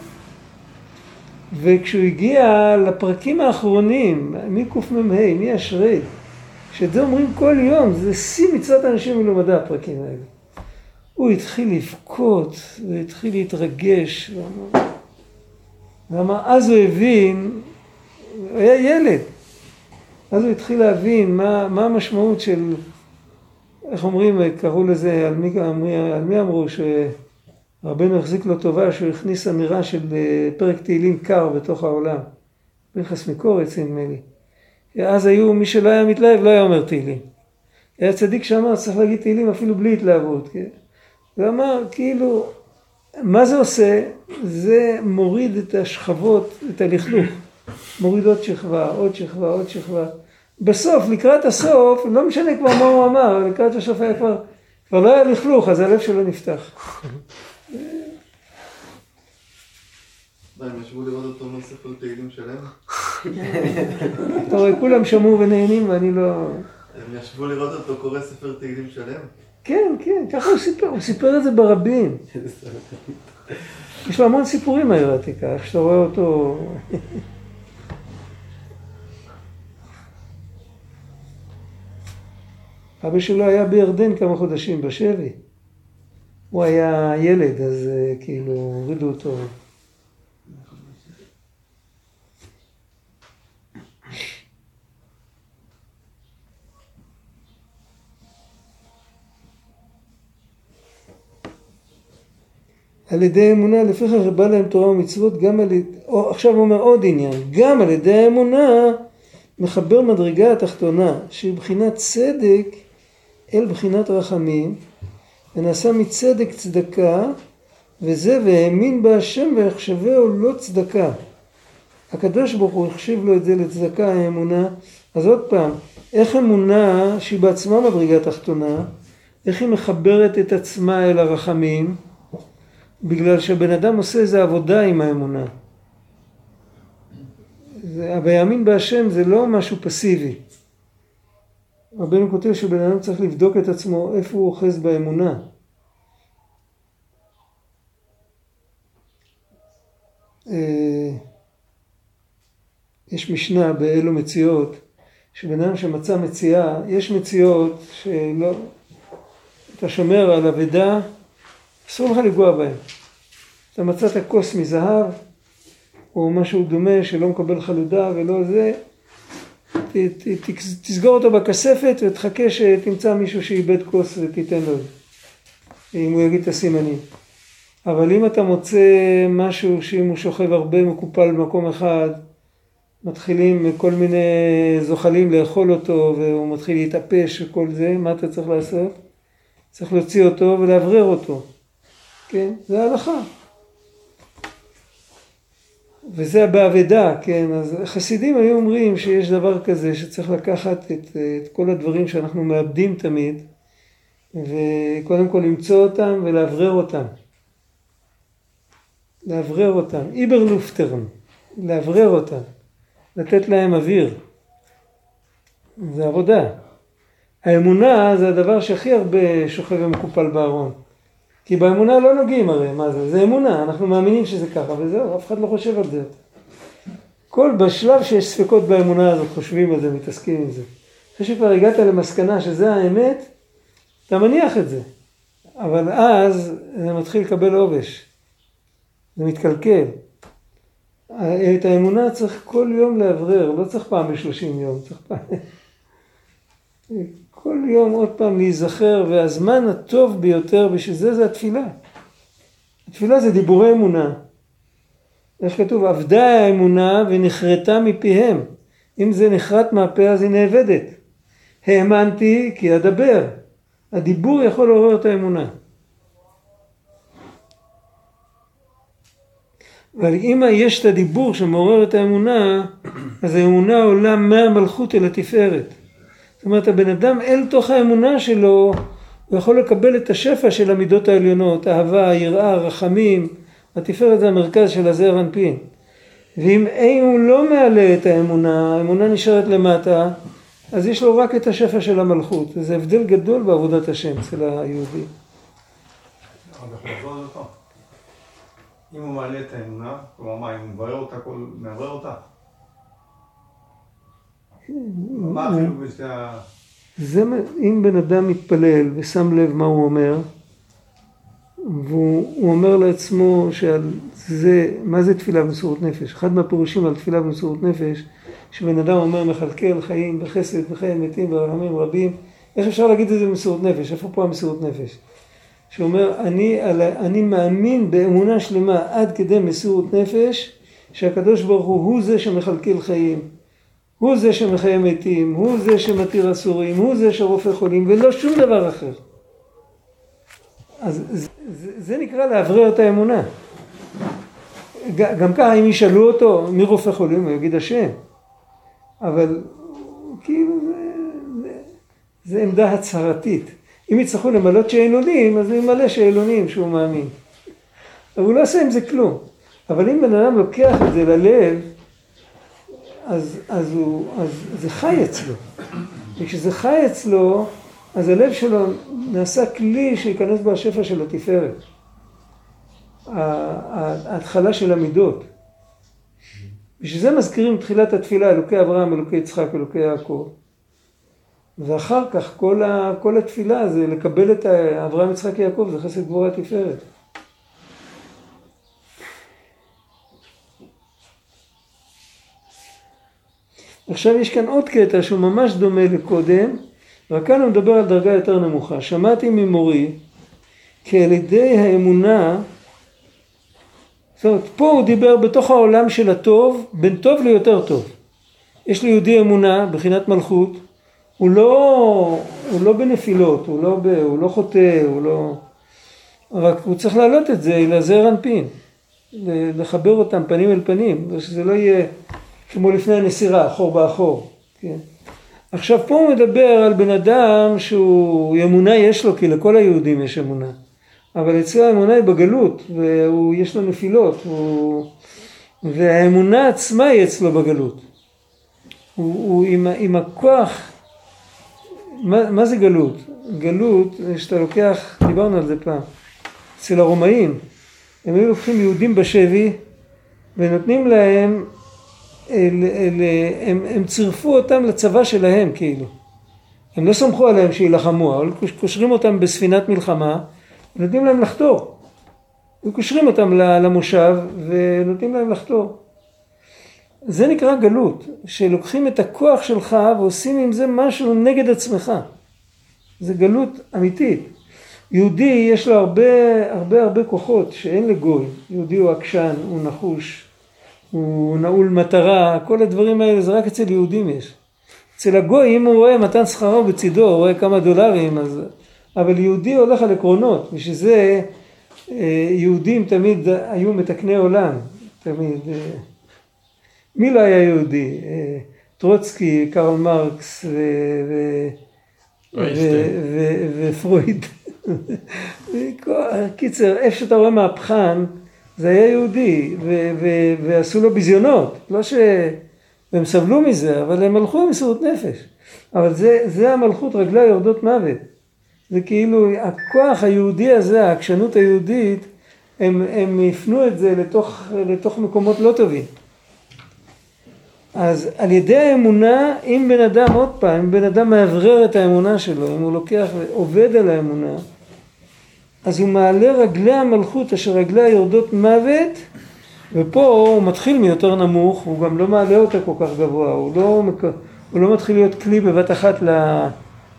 וכשהוא הגיע לפרקים האחרונים, מקמ"ה, מאשרי, שאת זה אומרים כל יום, זה שיא מצוות אנשים מלומדה הפרקים האלה. הוא התחיל לבכות והתחיל להתרגש. למה אז הוא הבין, הוא היה ילד, אז הוא התחיל להבין מה, מה המשמעות של, איך אומרים, קראו לזה, על מי, על מי אמרו שרבנו החזיק לו טובה, שהוא הכניס אמירה של פרק תהילים קר בתוך העולם. ביחס מקורץ, נדמה לי. אז היו, מי שלא היה מתלהב, לא היה אומר תהילים. היה צדיק שאמר, צריך להגיד תהילים אפילו בלי התלהבות. הוא אמר, כאילו, מה זה עושה? זה מוריד את השכבות, את הלכלוך. מוריד עוד שכבה, עוד שכבה, עוד שכבה. בסוף, לקראת הסוף, לא משנה כבר מה הוא אמר, לקראת הסוף היה כבר, כבר לא היה לכלוך, אז הלב שלו נפתח. די, הם ישבו לראות אותו נוסף על תהילים שלהם? אתה רואה, כולם שמעו ונהנים ואני לא... הם ישבו לראות אותו קורא ספר תהילים שלהם? כן, כן, ככה הוא סיפר, הוא סיפר את זה ברבים. יש לו המון סיפורים מהעיר העתיקה, איך שאתה רואה אותו... אבא שלו היה בירדן כמה חודשים בשבי. הוא היה ילד, אז כאילו הורידו אותו. על ידי אמונה, לפיכך בא להם תורה ומצוות, גם על ידי, עכשיו הוא אומר עוד עניין, גם על ידי האמונה מחבר מדרגה התחתונה, שהיא בחינת צדק אל בחינת רחמים, ונעשה מצדק צדקה, וזה והאמין בה השם ויחשבהו לא צדקה. הקדוש ברוך הוא החשיב לו את זה לצדקה, האמונה. אז עוד פעם, איך אמונה שהיא בעצמה מדרגה התחתונה, איך היא מחברת את עצמה אל הרחמים? בגלל שהבן אדם עושה איזו עבודה עם האמונה. והאמין בהשם זה לא משהו פסיבי. רבנו כותב שבן אדם צריך לבדוק את עצמו איפה הוא אוחז באמונה. יש משנה באלו מציאות, שבן אדם שמצא מציאה, יש מציאות שלא, אתה שומר על עבדה, אסור לך לגוע בהם. אתה מצאת כוס מזהב, או משהו דומה שלא מקבל חלודה ולא זה, ת, ת, ת, תסגור אותו בכספת ותחכה שתמצא מישהו שאיבד כוס ותיתן לו, אם הוא יגיד את הסימנים. אבל אם אתה מוצא משהו שאם הוא שוכב הרבה מקופל במקום אחד, מתחילים כל מיני זוחלים לאכול אותו והוא מתחיל להתאפש וכל זה, מה אתה צריך לעשות? צריך להוציא אותו ולהברר אותו. כן, זה ההלכה. וזה בעבדה, כן, אז חסידים היו אומרים שיש דבר כזה שצריך לקחת את, את כל הדברים שאנחנו מאבדים תמיד, וקודם כל למצוא אותם ולהברר אותם. להברר אותם, איברלופטרן, להברר אותם, לתת להם אוויר. זה עבודה. האמונה זה הדבר שהכי הרבה שוכב ומקופל בארון. כי באמונה לא נוגעים הרי, מה זה? זה אמונה, אנחנו מאמינים שזה ככה וזהו, אף אחד לא חושב על זה. כל בשלב שיש ספקות באמונה הזאת, חושבים על זה, מתעסקים עם זה. אחרי שכבר הגעת למסקנה שזה האמת, אתה מניח את זה. אבל אז זה מתחיל לקבל עובש. זה מתקלקל. את האמונה צריך כל יום להברר, לא צריך פעם בשלושים יום, צריך פעם... כל יום עוד פעם להיזכר, והזמן הטוב ביותר בשביל זה, זה התפילה. התפילה זה דיבורי אמונה. איך כתוב? עבדה האמונה ונחרטה מפיהם. אם זה נחרט מהפה, אז היא נעבדת. האמנתי כי אדבר. הדיבור יכול לעורר את האמונה. אבל אם יש את הדיבור שמעורר את האמונה, אז האמונה עולה מהמלכות אל התפארת. זאת אומרת, הבן אדם אל תוך האמונה שלו, הוא יכול לקבל את השפע של המידות העליונות, אהבה, יראה, רחמים, התפארת זה המרכז של הזעיר אנפין. ואם אין הוא לא מעלה את האמונה, האמונה נשארת למטה, אז יש לו רק את השפע של המלכות. זה הבדל גדול בעבודת השם אצל היהודי. אנחנו נחזור על אותו. אם הוא מעלה את האמונה, כלומר מה, אם הוא מברר אותה, הוא מעבר אותה. זה אם בן אדם מתפלל ושם לב מה הוא אומר, והוא אומר לעצמו שעל זה, מה זה תפילה במסירות נפש? אחד מהפירושים על תפילה במסירות נפש, שבן אדם אומר מחלקי על חיים בחסד, בחיי מתים ורחמים רבים, איך אפשר להגיד את זה במסירות נפש? איפה פה המסירות נפש? שאומר, אני, אני מאמין באמונה שלמה עד כדי מסירות נפש, שהקדוש ברוך הוא הוא זה שמחלקי לחיים, הוא זה שמחיה מתים, הוא זה שמתיר אסורים, הוא זה שרופא חולים, ולא שום דבר אחר. אז זה, זה, זה נקרא להבריא את האמונה. גם ככה אם ישאלו אותו, מי רופא חולים? הוא יגיד השם. אבל כאילו זה, זה, זה עמדה הצהרתית. אם יצטרכו למלות שאלונים, אז הוא מלא שאלונים שהוא מאמין. אבל הוא לא עושה עם זה כלום. אבל אם בן אדם לוקח את זה ללב, אז, אז, הוא, אז זה חי אצלו. וכשזה חי אצלו, אז הלב שלו נעשה כלי שיכנס בה השפע של התפארת. ההתחלה של המידות. ושזה מזכירים תחילת התפילה, אלוקי אברהם, אלוקי יצחק, אלוקי יעקב. ואחר כך כל, ה, כל התפילה זה לקבל את אברהם, יצחק, יעקב, זה חסד גבורה התפארת. עכשיו יש כאן עוד קטע שהוא ממש דומה לקודם, רק כאן הוא מדבר על דרגה יותר נמוכה. שמעתי ממורי, כי על ידי האמונה, זאת אומרת, פה הוא דיבר בתוך העולם של הטוב, בין טוב ליותר טוב. יש ליהודי אמונה, בחינת מלכות, הוא לא, הוא לא בנפילות, הוא לא, הוא לא חוטא, הוא לא... רק הוא צריך להעלות את זה, להזהר אנפין, לחבר אותם פנים אל פנים, ושזה לא יהיה... כמו לפני הנסירה, אחור באחור. כן. עכשיו פה הוא מדבר על בן אדם שהוא אמונה יש לו, כי לכל היהודים יש אמונה. אבל אצלו האמונה היא בגלות, ויש לו נפילות, הוא... והאמונה עצמה היא אצלו בגלות. הוא, הוא עם, עם הכוח, מה, מה זה גלות? גלות, שאתה לוקח, דיברנו על זה פעם, אצל הרומאים, הם היו לוקחים יהודים בשבי, ונותנים להם, אל, אל, הם, הם צירפו אותם לצבא שלהם כאילו. הם לא סומכו עליהם שילחמו, אבל קושרים אותם בספינת מלחמה, ונותנים להם לחתור. וקושרים אותם למושב ונותנים להם לחתור. זה נקרא גלות, שלוקחים את הכוח שלך ועושים עם זה משהו נגד עצמך. זה גלות אמיתית. יהודי יש לו הרבה הרבה הרבה כוחות שאין לגוי. יהודי הוא עקשן, הוא נחוש. הוא נעול מטרה, כל הדברים האלה זה רק אצל יהודים יש. אצל הגוי, אם הוא רואה מתן שכרו בצידו, הוא רואה כמה דולרים, אז... אבל יהודי הולך על עקרונות, ושזה יהודים תמיד היו מתקני עולם, תמיד. מי לא היה יהודי? טרוצקי, קרל מרקס ו... ו... ו... ופרויד. קיצר, איפה שאתה רואה מהפכן, זה היה יהודי, ו- ו- ועשו לו ביזיונות, לא שהם סבלו מזה, אבל הם הלכו במסירות נפש. אבל זה, זה המלכות, רגלה יורדות מוות. זה כאילו, הכוח היהודי הזה, העקשנות היהודית, הם, הם הפנו את זה לתוך, לתוך מקומות לא טובים. אז על ידי האמונה, אם בן אדם, עוד פעם, אם בן אדם מעברר את האמונה שלו, אם הוא לוקח ועובד על האמונה, אז הוא מעלה רגלי המלכות אשר רגלי היורדות מוות, ופה הוא מתחיל מיותר נמוך, הוא גם לא מעלה אותה כל כך גבוה, הוא לא, הוא לא מתחיל להיות כלי בבת אחת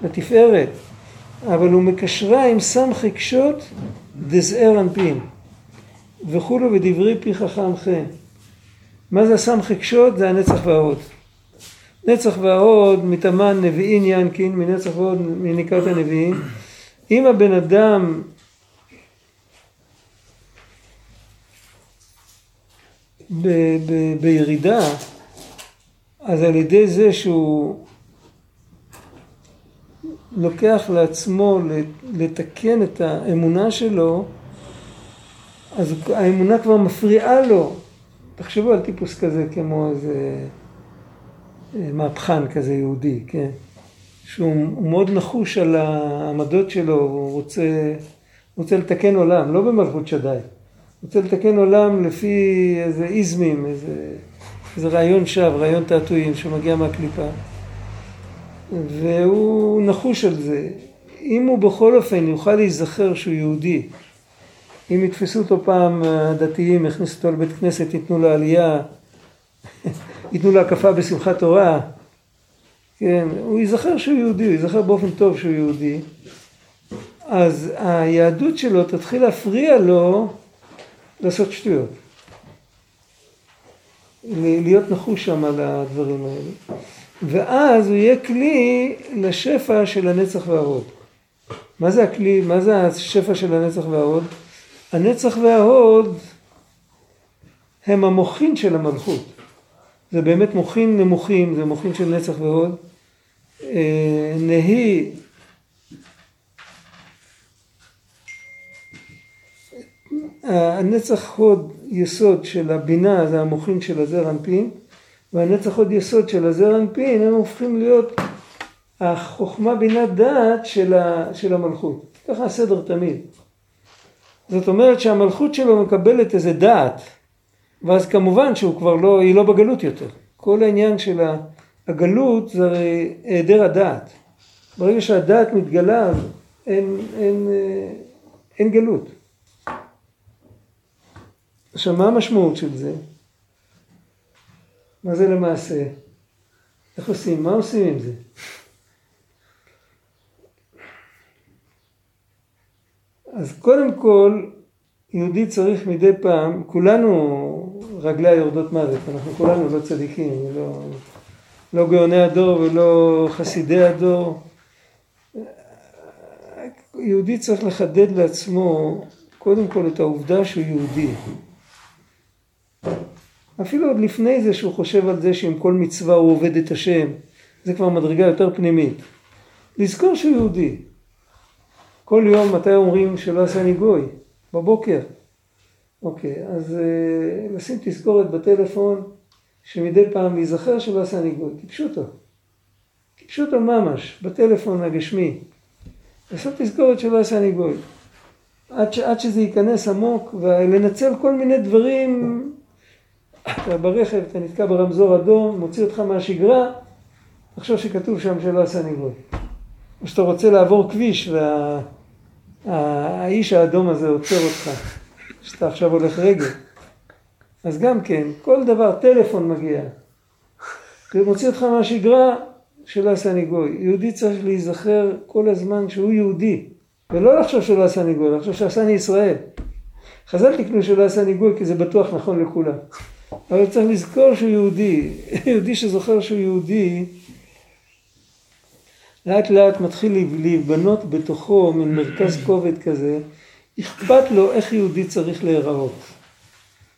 לתפארת, אבל הוא מקשרה עם סם חקשות דזער אנפין, וכולו בדברי פי חכם חי. מה זה הסם חקשות? זה הנצח והעוד. נצח והעוד מתאמן נביאין ינקין, מנצח והעוד מניקת הנביאין. אם הבן אדם... ב- ב- בירידה, אז על ידי זה שהוא לוקח לעצמו לתקן את האמונה שלו, אז האמונה כבר מפריעה לו. תחשבו על טיפוס כזה כמו איזה מהפכן כזה יהודי, כן? שהוא מאוד נחוש על העמדות שלו, הוא רוצה, רוצה לתקן עולם, לא במלכות שדי. רוצה לתקן עולם לפי איזה איזמים, איזה, איזה רעיון שב, רעיון תעתועים שמגיע מהקליפה. והוא נחוש על זה. אם הוא בכל אופן יוכל להיזכר שהוא יהודי, אם יתפסו אותו פעם דתיים, הכניסו אותו לבית כנסת, ייתנו לה עלייה, ייתנו לה הקפה בשמחת תורה. כן, הוא ייזכר שהוא יהודי, הוא ייזכר באופן טוב שהוא יהודי. אז היהדות שלו תתחיל להפריע לו לעשות שטויות. להיות נחוש שם על הדברים האלה. ואז הוא יהיה כלי לשפע של הנצח וההוד. מה זה הכלי? מה זה השפע של הנצח וההוד? הנצח וההוד הם המוחין של המלכות. זה באמת מוחין נמוחים, זה מוחין של נצח והוד. נהי הנצח הוד יסוד של הבינה, זה המוחין של הזר אנפין, והנצח הוד יסוד של הזר אנפין, הם הופכים להיות החוכמה בינה דעת של, ה, של המלכות. ככה הסדר תמיד. זאת אומרת שהמלכות שלו מקבלת איזה דעת, ואז כמובן שהוא כבר לא, היא לא בגלות יותר. כל העניין של הגלות זה היעדר הדעת. ברגע שהדעת מתגלה, אין, אין, אין, אין גלות. עכשיו, מה המשמעות של זה? מה זה למעשה? איך עושים? מה עושים עם זה? אז קודם כל, יהודי צריך מדי פעם, כולנו רגלי יורדות מוות, אנחנו כולנו לא צדיקים, לא, לא גאוני הדור ולא חסידי הדור. יהודי צריך לחדד לעצמו, קודם כל, את העובדה שהוא יהודי. אפילו עוד לפני זה שהוא חושב על זה שעם כל מצווה הוא עובד את השם, זה כבר מדרגה יותר פנימית. לזכור שהוא יהודי. כל יום מתי אומרים שלא עשני גוי? בבוקר. אוקיי, אז uh, לשים תזכורת בטלפון שמדי פעם להיזכר שלא עשני גוי. טיפשו אותו. טיפשו אותו ממש, בטלפון הגשמי. לעשות תזכורת שלא עשני גוי. עד, ש, עד שזה ייכנס עמוק ולנצל כל מיני דברים. אתה ברכב, אתה נתקע ברמזור אדום, מוציא אותך מהשגרה, תחשוב שכתוב שם שלא עשני גוי. או שאתה רוצה לעבור כביש והאיש וה... האדום הזה עוצר אותך, שאתה עכשיו הולך רגל. אז גם כן, כל דבר, טלפון מגיע. ומוציא אותך מהשגרה שלא עשני גוי. יהודי צריך להיזכר כל הזמן שהוא יהודי, ולא לחשוב שלא עשני גוי, לחשוב שעשני ישראל. חז"ל תקנו שלא עשני גוי כי זה בטוח נכון לכולם. אבל צריך לזכור שהוא יהודי, יהודי שזוכר שהוא יהודי, לאט לאט מתחיל להיבנות בתוכו מן מרכז כובד כזה, אכפת לו איך יהודי צריך להיראות.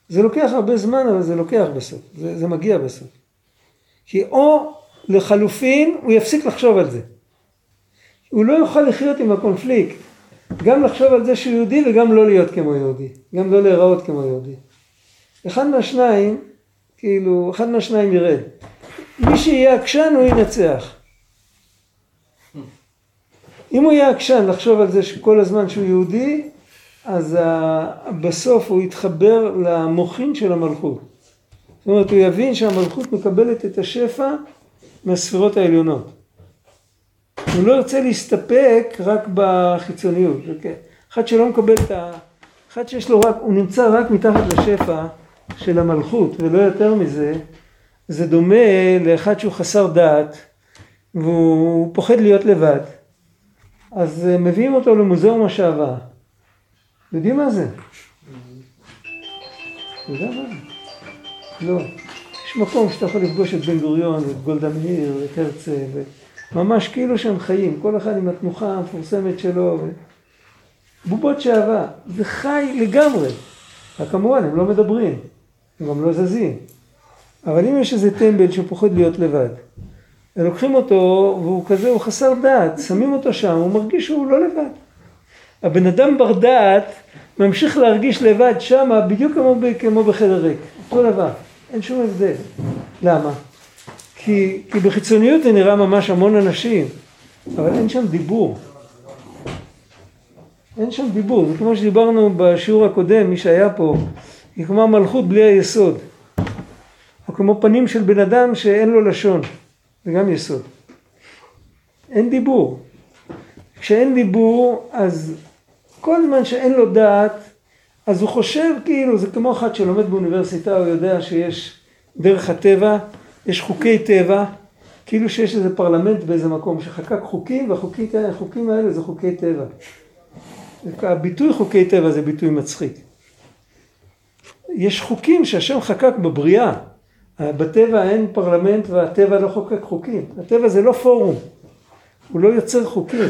זה לוקח הרבה זמן, אבל זה לוקח בסוף, זה, זה מגיע בסוף. כי או לחלופין הוא יפסיק לחשוב על זה. הוא לא יוכל לחיות עם הקונפליקט, גם לחשוב על זה שהוא יהודי וגם לא להיות כמו יהודי, גם לא להיראות כמו יהודי. אחד מהשניים, כאילו, אחד מהשניים ירד. מי שיהיה עקשן הוא ינצח. אם הוא יהיה עקשן לחשוב על זה שכל הזמן שהוא יהודי, אז בסוף הוא יתחבר למוחין של המלכות. זאת אומרת, הוא יבין שהמלכות מקבלת את השפע מהספירות העליונות. הוא לא ירצה להסתפק רק בחיצוניות. אחד שלא מקבל את ה... אחד שיש לו רק... הוא נמצא רק מתחת לשפע של המלכות, ולא יותר מזה, זה דומה לאחד שהוא חסר דעת, והוא פוחד להיות לבד. אז מביאים אותו למוזיאום השעווה. יודעים מה זה? יודע מה זה? לא. יש מקום שאתה יכול לפגוש את בן גוריון, את גולדה מאיר, את הרצל, ממש כאילו שהם חיים, כל אחד עם התנוחה המפורסמת שלו. בובות שעווה, זה חי לגמרי. כמובן, הם לא מדברים, הם גם לא זזים. אבל אם יש איזה טמבל שפוחד להיות לבד, הם לוקחים אותו והוא כזה, הוא חסר דעת, שמים אותו שם, הוא מרגיש שהוא לא לבד. הבן אדם בר דעת ממשיך להרגיש לבד שם, בדיוק כמו, כמו בחדר ריק. אותו לבד, אין שום הבדל. למה? כי, כי בחיצוניות זה נראה ממש המון אנשים, אבל אין שם דיבור. אין שם דיבור, זה כמו שדיברנו בשיעור הקודם, מי שהיה פה, היא כמו המלכות בלי היסוד. או כמו פנים של בן אדם שאין לו לשון, זה גם יסוד. אין דיבור. כשאין דיבור, אז כל זמן שאין לו דעת, אז הוא חושב כאילו, זה כמו אחד שלומד באוניברסיטה, הוא יודע שיש דרך הטבע, יש חוקי טבע, כאילו שיש איזה פרלמנט באיזה מקום שחקק חוקים, והחוקים האלה זה חוקי טבע. הביטוי חוקי טבע זה ביטוי מצחיק. יש חוקים שהשם חקק בבריאה. בטבע אין פרלמנט והטבע לא חוקק חוקים. הטבע זה לא פורום. הוא לא יוצר חוקים.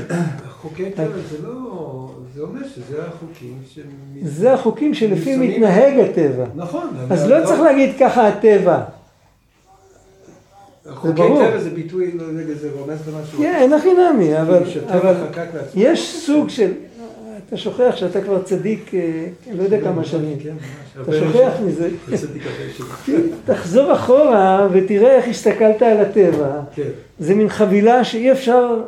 חוקי טבע זה לא... זה אומר שזה החוקים של... זה החוקים שלפי מתנהג הטבע. נכון. אז לא צריך להגיד ככה הטבע. חוקי טבע זה ביטוי, לא יודע, זה רומז במשהו. כן, אין הכי נמי, אבל... יש סוג של... אתה שוכח שאתה כבר צדיק, לא יודע כמה שנים. אתה שוכח מזה. תחזור אחורה ותראה איך הסתכלת על הטבע. זה מין חבילה שאי אפשר...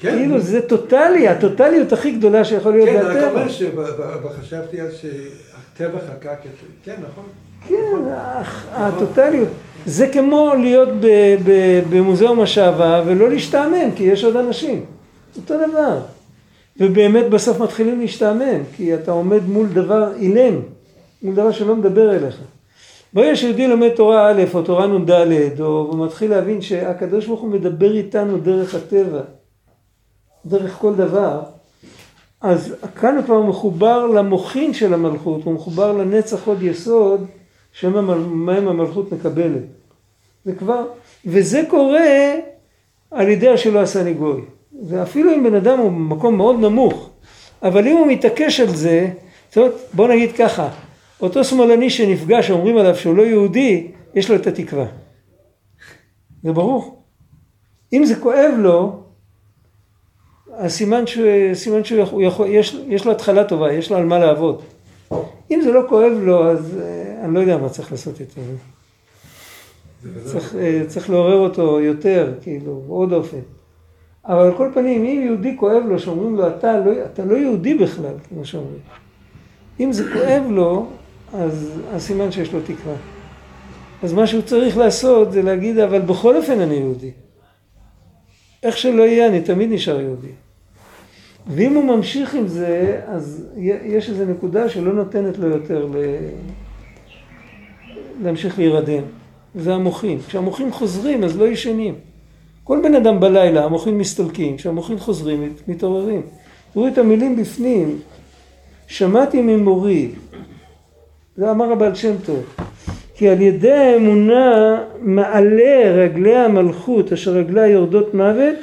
כאילו זה טוטלי, הטוטליות הכי גדולה שיכול להיות בטבע. כן, רק אומר שבחשבתי אז שהטבע חקק את... כן, נכון? כן, הטוטליות. זה כמו להיות במוזיאום השעבה ולא להשתעמם, כי יש עוד אנשים. אותו דבר. ובאמת בסוף מתחילים להשתעמם, כי אתה עומד מול דבר אילם, מול דבר שלא מדבר אליך. ברגע שיהודי לומד תורה א' או תורה נ"ד, הוא מתחיל להבין שהקדוש ברוך הוא מדבר איתנו דרך הטבע, דרך כל דבר, אז כאן הוא כבר מחובר למוחין של המלכות, הוא מחובר לנצח עוד יסוד, שמהם המלכות מקבלת. זה כבר, וזה קורה על ידי שלא עשני גוי. ואפילו אם בן אדם הוא במקום מאוד נמוך, אבל אם הוא מתעקש על זה, בוא נגיד ככה, אותו שמאלני שנפגש, שאומרים עליו שהוא לא יהודי, יש לו את התקווה. זה ברור. אם זה כואב לו, הסימן שיש לו התחלה טובה, יש לו על מה לעבוד. אם זה לא כואב לו, אז אני לא יודע מה צריך לעשות איתו. צריך לעורר אותו יותר, כאילו, עוד אופן. אבל על כל פנים, אם יהודי כואב לו, שאומרים לו, אתה לא, אתה לא יהודי בכלל, כמו שאומרים. אם זה כואב לו, אז הסימן שיש לו תקווה. אז מה שהוא צריך לעשות זה להגיד, אבל בכל אופן אני יהודי. איך שלא יהיה, אני תמיד נשאר יהודי. ואם הוא ממשיך עם זה, אז יש איזו נקודה שלא נותנת לו יותר ל... להמשיך להירדם. זה המוחים. כשהמוחים חוזרים, אז לא ישנים. כל בן אדם בלילה, המוחים מסתלקים, כשהמוחים חוזרים, מתעוררים. תראו את המילים בפנים, שמעתי ממורי, זה אמר הבעל שם טוב, כי על ידי האמונה מעלה רגלי המלכות, אשר רגלה יורדות מוות,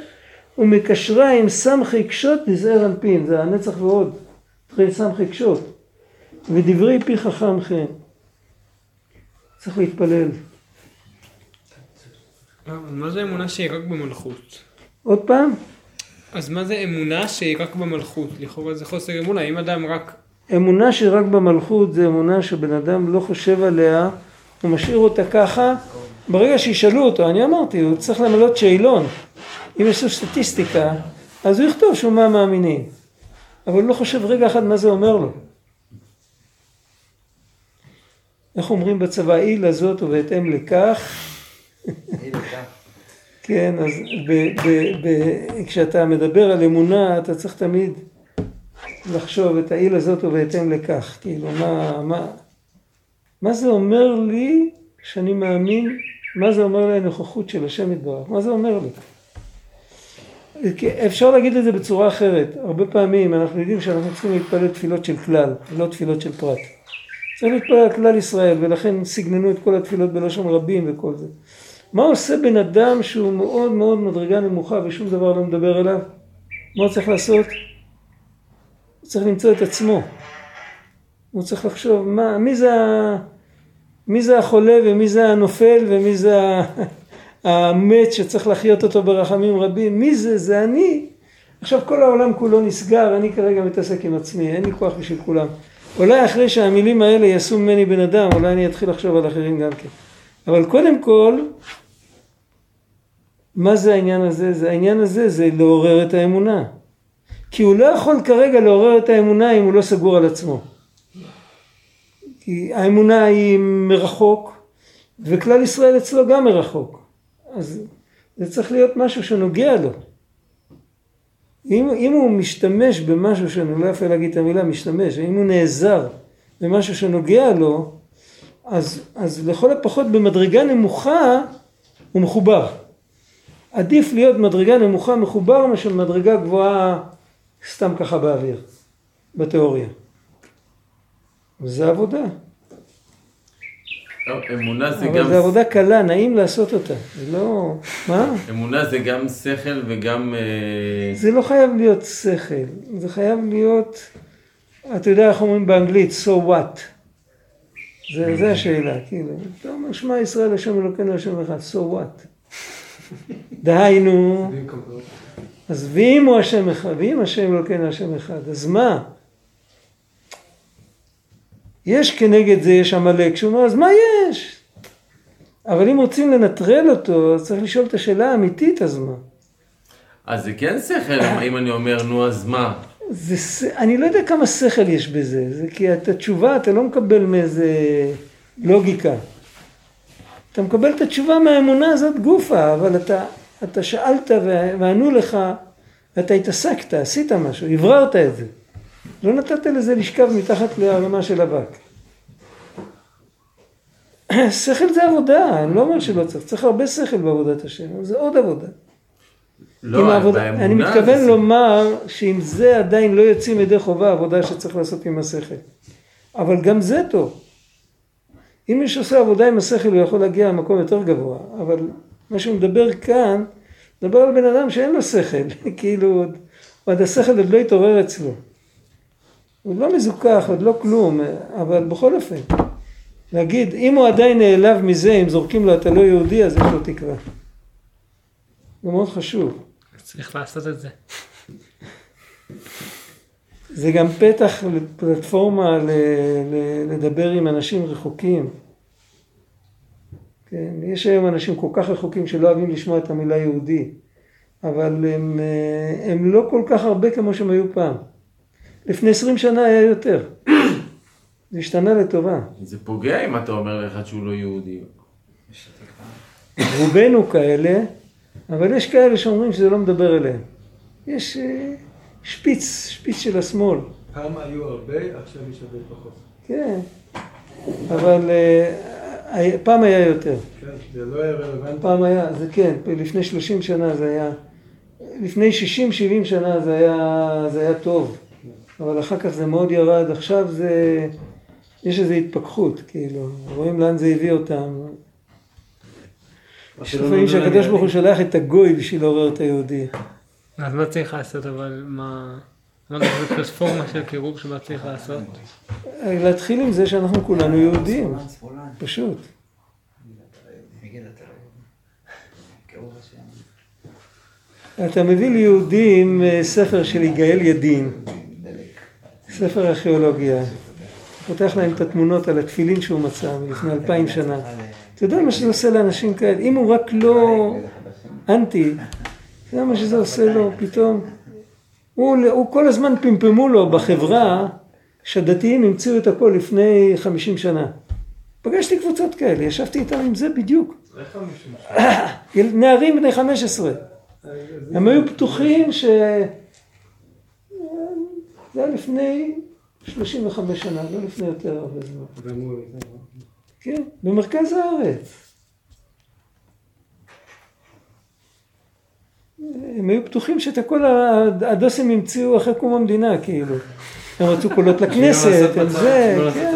ומקשרה עם סמכי קשות לזער אנפין, זה הנצח ועוד, תחיל סמכי קשות, ודברי פי חכם כן. צריך להתפלל. מה זה אמונה שהיא רק במלכות? עוד פעם? אז מה זה אמונה שהיא רק במלכות? לכאורה זה חוסר אמונה, אם אדם רק... אמונה שהיא רק במלכות זה אמונה שבן אדם לא חושב עליה, הוא משאיר אותה ככה, ברגע שישאלו אותו, אני אמרתי, הוא צריך למלות שאלון. אם יש לו סטטיסטיקה, אז הוא יכתוב שהוא מה מאמינים. אבל הוא לא חושב רגע אחד מה זה אומר לו. איך אומרים בצבא, היא לזאת ובהתאם לכך, כן, אז כשאתה מדבר על אמונה, אתה צריך תמיד לחשוב את העיל הזאת ובהתאם לכך. כאילו, מה זה אומר לי שאני מאמין? מה זה אומר לי הנוכחות של השם יתברך? מה זה אומר לי? אפשר להגיד את זה בצורה אחרת. הרבה פעמים אנחנו יודעים שאנחנו צריכים להתפלל תפילות של כלל, לא תפילות של פרט. צריך להתפלל על כלל ישראל, ולכן סגננו את כל התפילות בלשון רבים וכל זה. מה עושה בן אדם שהוא מאוד מאוד מדרגה נמוכה ושום דבר לא מדבר עליו? מה הוא צריך לעשות? הוא צריך למצוא את עצמו. הוא צריך לחשוב, מה, מי זה, מי זה החולה ומי זה הנופל ומי זה המת שצריך לחיות אותו ברחמים רבים? מי זה? זה אני. עכשיו כל העולם כולו נסגר, אני כרגע מתעסק עם עצמי, אין לי כוח בשביל כולם. אולי אחרי שהמילים האלה יעשו ממני בן אדם, אולי אני אתחיל לחשוב על אחרים גם כן. אבל קודם כל, מה זה העניין הזה? זה העניין הזה זה לעורר את האמונה. כי הוא לא יכול כרגע לעורר את האמונה אם הוא לא סגור על עצמו. כי האמונה היא מרחוק, וכלל ישראל אצלו גם מרחוק. אז זה צריך להיות משהו שנוגע לו. אם, אם הוא משתמש במשהו, שאני לא יפה להגיד את המילה משתמש, אם הוא נעזר למשהו שנוגע לו, אז, אז לכל הפחות במדרגה נמוכה הוא מחובר. עדיף להיות מדרגה נמוכה מחובר משל מדרגה גבוהה סתם ככה באוויר, בתיאוריה. וזה עבודה. אמונה זה גם... אבל זו עבודה קלה, נעים לעשות אותה. זה לא... מה? אמונה זה גם שכל וגם... זה לא חייב להיות שכל. זה חייב להיות... אתה יודע איך אומרים באנגלית, so what? זה, זה השאלה, כאילו. אתה אומר, שמע ישראל, השם אלוקינו, השם אחד, so what? דהיינו. אז ואם הוא השם אחד, ואם השם אלוקינו, השם אחד, אז מה? יש כנגד זה, יש המלאק, שהוא אומר, אז מה יש? אבל אם רוצים לנטרל אותו, אז צריך לשאול את השאלה האמיתית, אז מה? אז זה כן שכל, אם אני אומר, נו, אז מה? זה, אני לא יודע כמה שכל יש בזה, זה כי את התשובה, אתה לא מקבל מאיזה לוגיקה. אתה מקבל את התשובה מהאמונה הזאת גופה, אבל אתה, אתה שאלת וענו לך, ואתה התעסקת, עשית משהו, הבררת את זה. לא נתת לזה לשכב מתחת להרמה של הבק. שכל זה עבודה, אני לא אומר שלא צריך, צריך הרבה שכל בעבודת השם, אבל זה עוד עבודה. לא, העבודה, אני מתכוון זה... לומר שאם זה עדיין לא יוצאים ידי חובה, עבודה שצריך לעשות עם השכל. אבל גם זה טוב. אם מישהו עושה עבודה עם השכל, הוא יכול להגיע למקום יותר גבוה. אבל מה שהוא מדבר כאן, מדבר על בן אדם שאין לו שכל. כאילו, עוד השכל עוד לא התעורר אצלו. עוד לא מזוכח, עוד לא כלום, אבל בכל אופן. להגיד, אם הוא עדיין נעלב מזה, אם זורקים לו, אתה לא יהודי, אז יש לו תקווה. זה מאוד חשוב. צריך לעשות את זה. זה גם פתח לפלטפורמה לדבר עם אנשים רחוקים. כן? יש היום אנשים כל כך רחוקים שלא אוהבים לשמוע את המילה יהודי, אבל הם, הם לא כל כך הרבה כמו שהם היו פעם. לפני עשרים שנה היה יותר. זה השתנה לטובה. זה פוגע אם אתה אומר לאחד שהוא לא יהודי. רובנו כאלה, אבל יש כאלה שאומרים שזה לא מדבר אליהם. יש שפיץ, שפיץ של השמאל. פעם היו הרבה, עכשיו יש הרבה פחות. כן, אבל פעם היה יותר. כן, זה לא היה רלוונטי. פעם היה, זה כן, לפני שלושים שנה זה היה, לפני שישים, שבעים שנה זה היה, זה היה טוב. אבל אחר כך זה מאוד ירד, עכשיו זה, יש איזו התפכחות, כאילו, רואים לאן זה הביא אותם. לפעמים שהקדוש ברוך הוא שלח את הגוי בשביל לעורר את היהודי. אז מה צריך לעשות, אבל מה... מה זה פלטפורמה של קירוב שבה צריך לעשות? להתחיל עם זה שאנחנו כולנו יהודים, פשוט. אתה מביא ליהודים ספר של יגאל ידין, ספר ארכיאולוגיה. פותח להם את התמונות על התפילין שהוא מצא לפני אלפיים שנה. אתה יודע מה שזה עושה לאנשים כאלה? אם הוא רק לא אנטי, אתה יודע מה שזה עושה לו פתאום? הוא כל הזמן פמפמו לו בחברה שהדתיים המציאו את הכל לפני חמישים שנה. פגשתי קבוצות כאלה, ישבתי איתם עם זה בדיוק. נערים בני חמש עשרה. הם היו פתוחים ש... זה היה לפני שלושים וחמש שנה, לא לפני יותר הרבה זמן. כן, במרכז הארץ. הם היו פתוחים שאת הכל הדוסים המציאו אחרי קום המדינה, כאילו. הם רצו קולות לכנסת, הם זה, כן.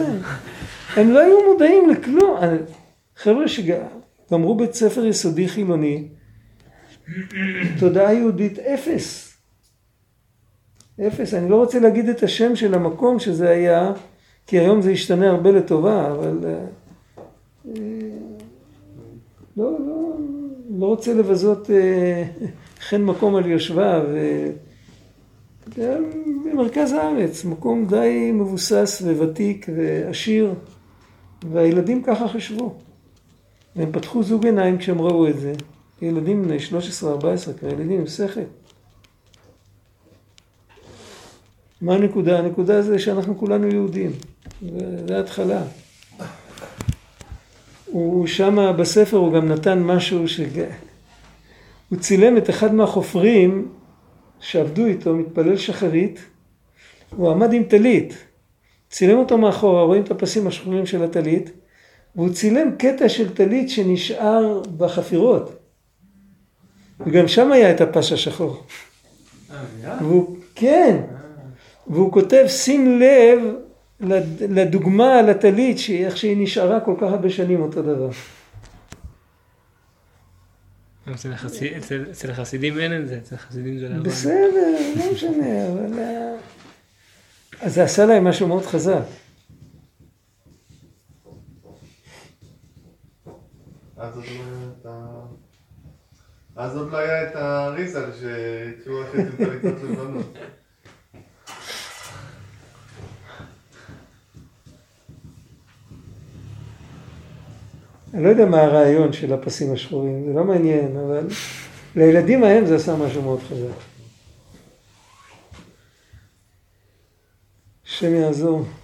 הם לא היו מודעים לכלום. חבר'ה שגמרו בית ספר יסודי חילוני, תודעה יהודית אפס. אפס, אני לא רוצה להגיד את השם של המקום שזה היה, כי היום זה ישתנה הרבה לטובה, אבל לא, לא, לא רוצה לבזות חן מקום על יושבה, וגם במרכז הארץ, מקום די מבוסס וותיק ועשיר, והילדים ככה חשבו, והם פתחו זוג עיניים כשהם ראו את זה, ילדים בני שלוש עשרה ארבע עשרה, ילדים עם שכל. מה הנקודה? הנקודה זה שאנחנו כולנו יהודים. זה ההתחלה. הוא שם בספר, הוא גם נתן משהו ש... הוא צילם את אחד מהחופרים שעבדו איתו, מתפלל שחרית, הוא עמד עם תלית. צילם אותו מאחורה, רואים את הפסים השחורים של הטלית, והוא צילם קטע של טלית שנשאר בחפירות. וגם שם היה את הפס השחור. והוא, כן. והוא כותב, שים לב לדוגמה על הטלית, שאיך שהיא נשארה כל כך הרבה שנים אותו דבר. אצל החסידים אין את זה, אצל החסידים זה להרבה. בסדר, לא משנה, אבל... אז זה עשה להם משהו מאוד חזק. אז עוד לא היה את הריזל שהוא הכי תמתליצות לבנות. אני לא יודע מה הרעיון של הפסים השחורים, זה לא מעניין, אבל לילדים ההם זה עשה משהו מאוד חזק. השם יעזור.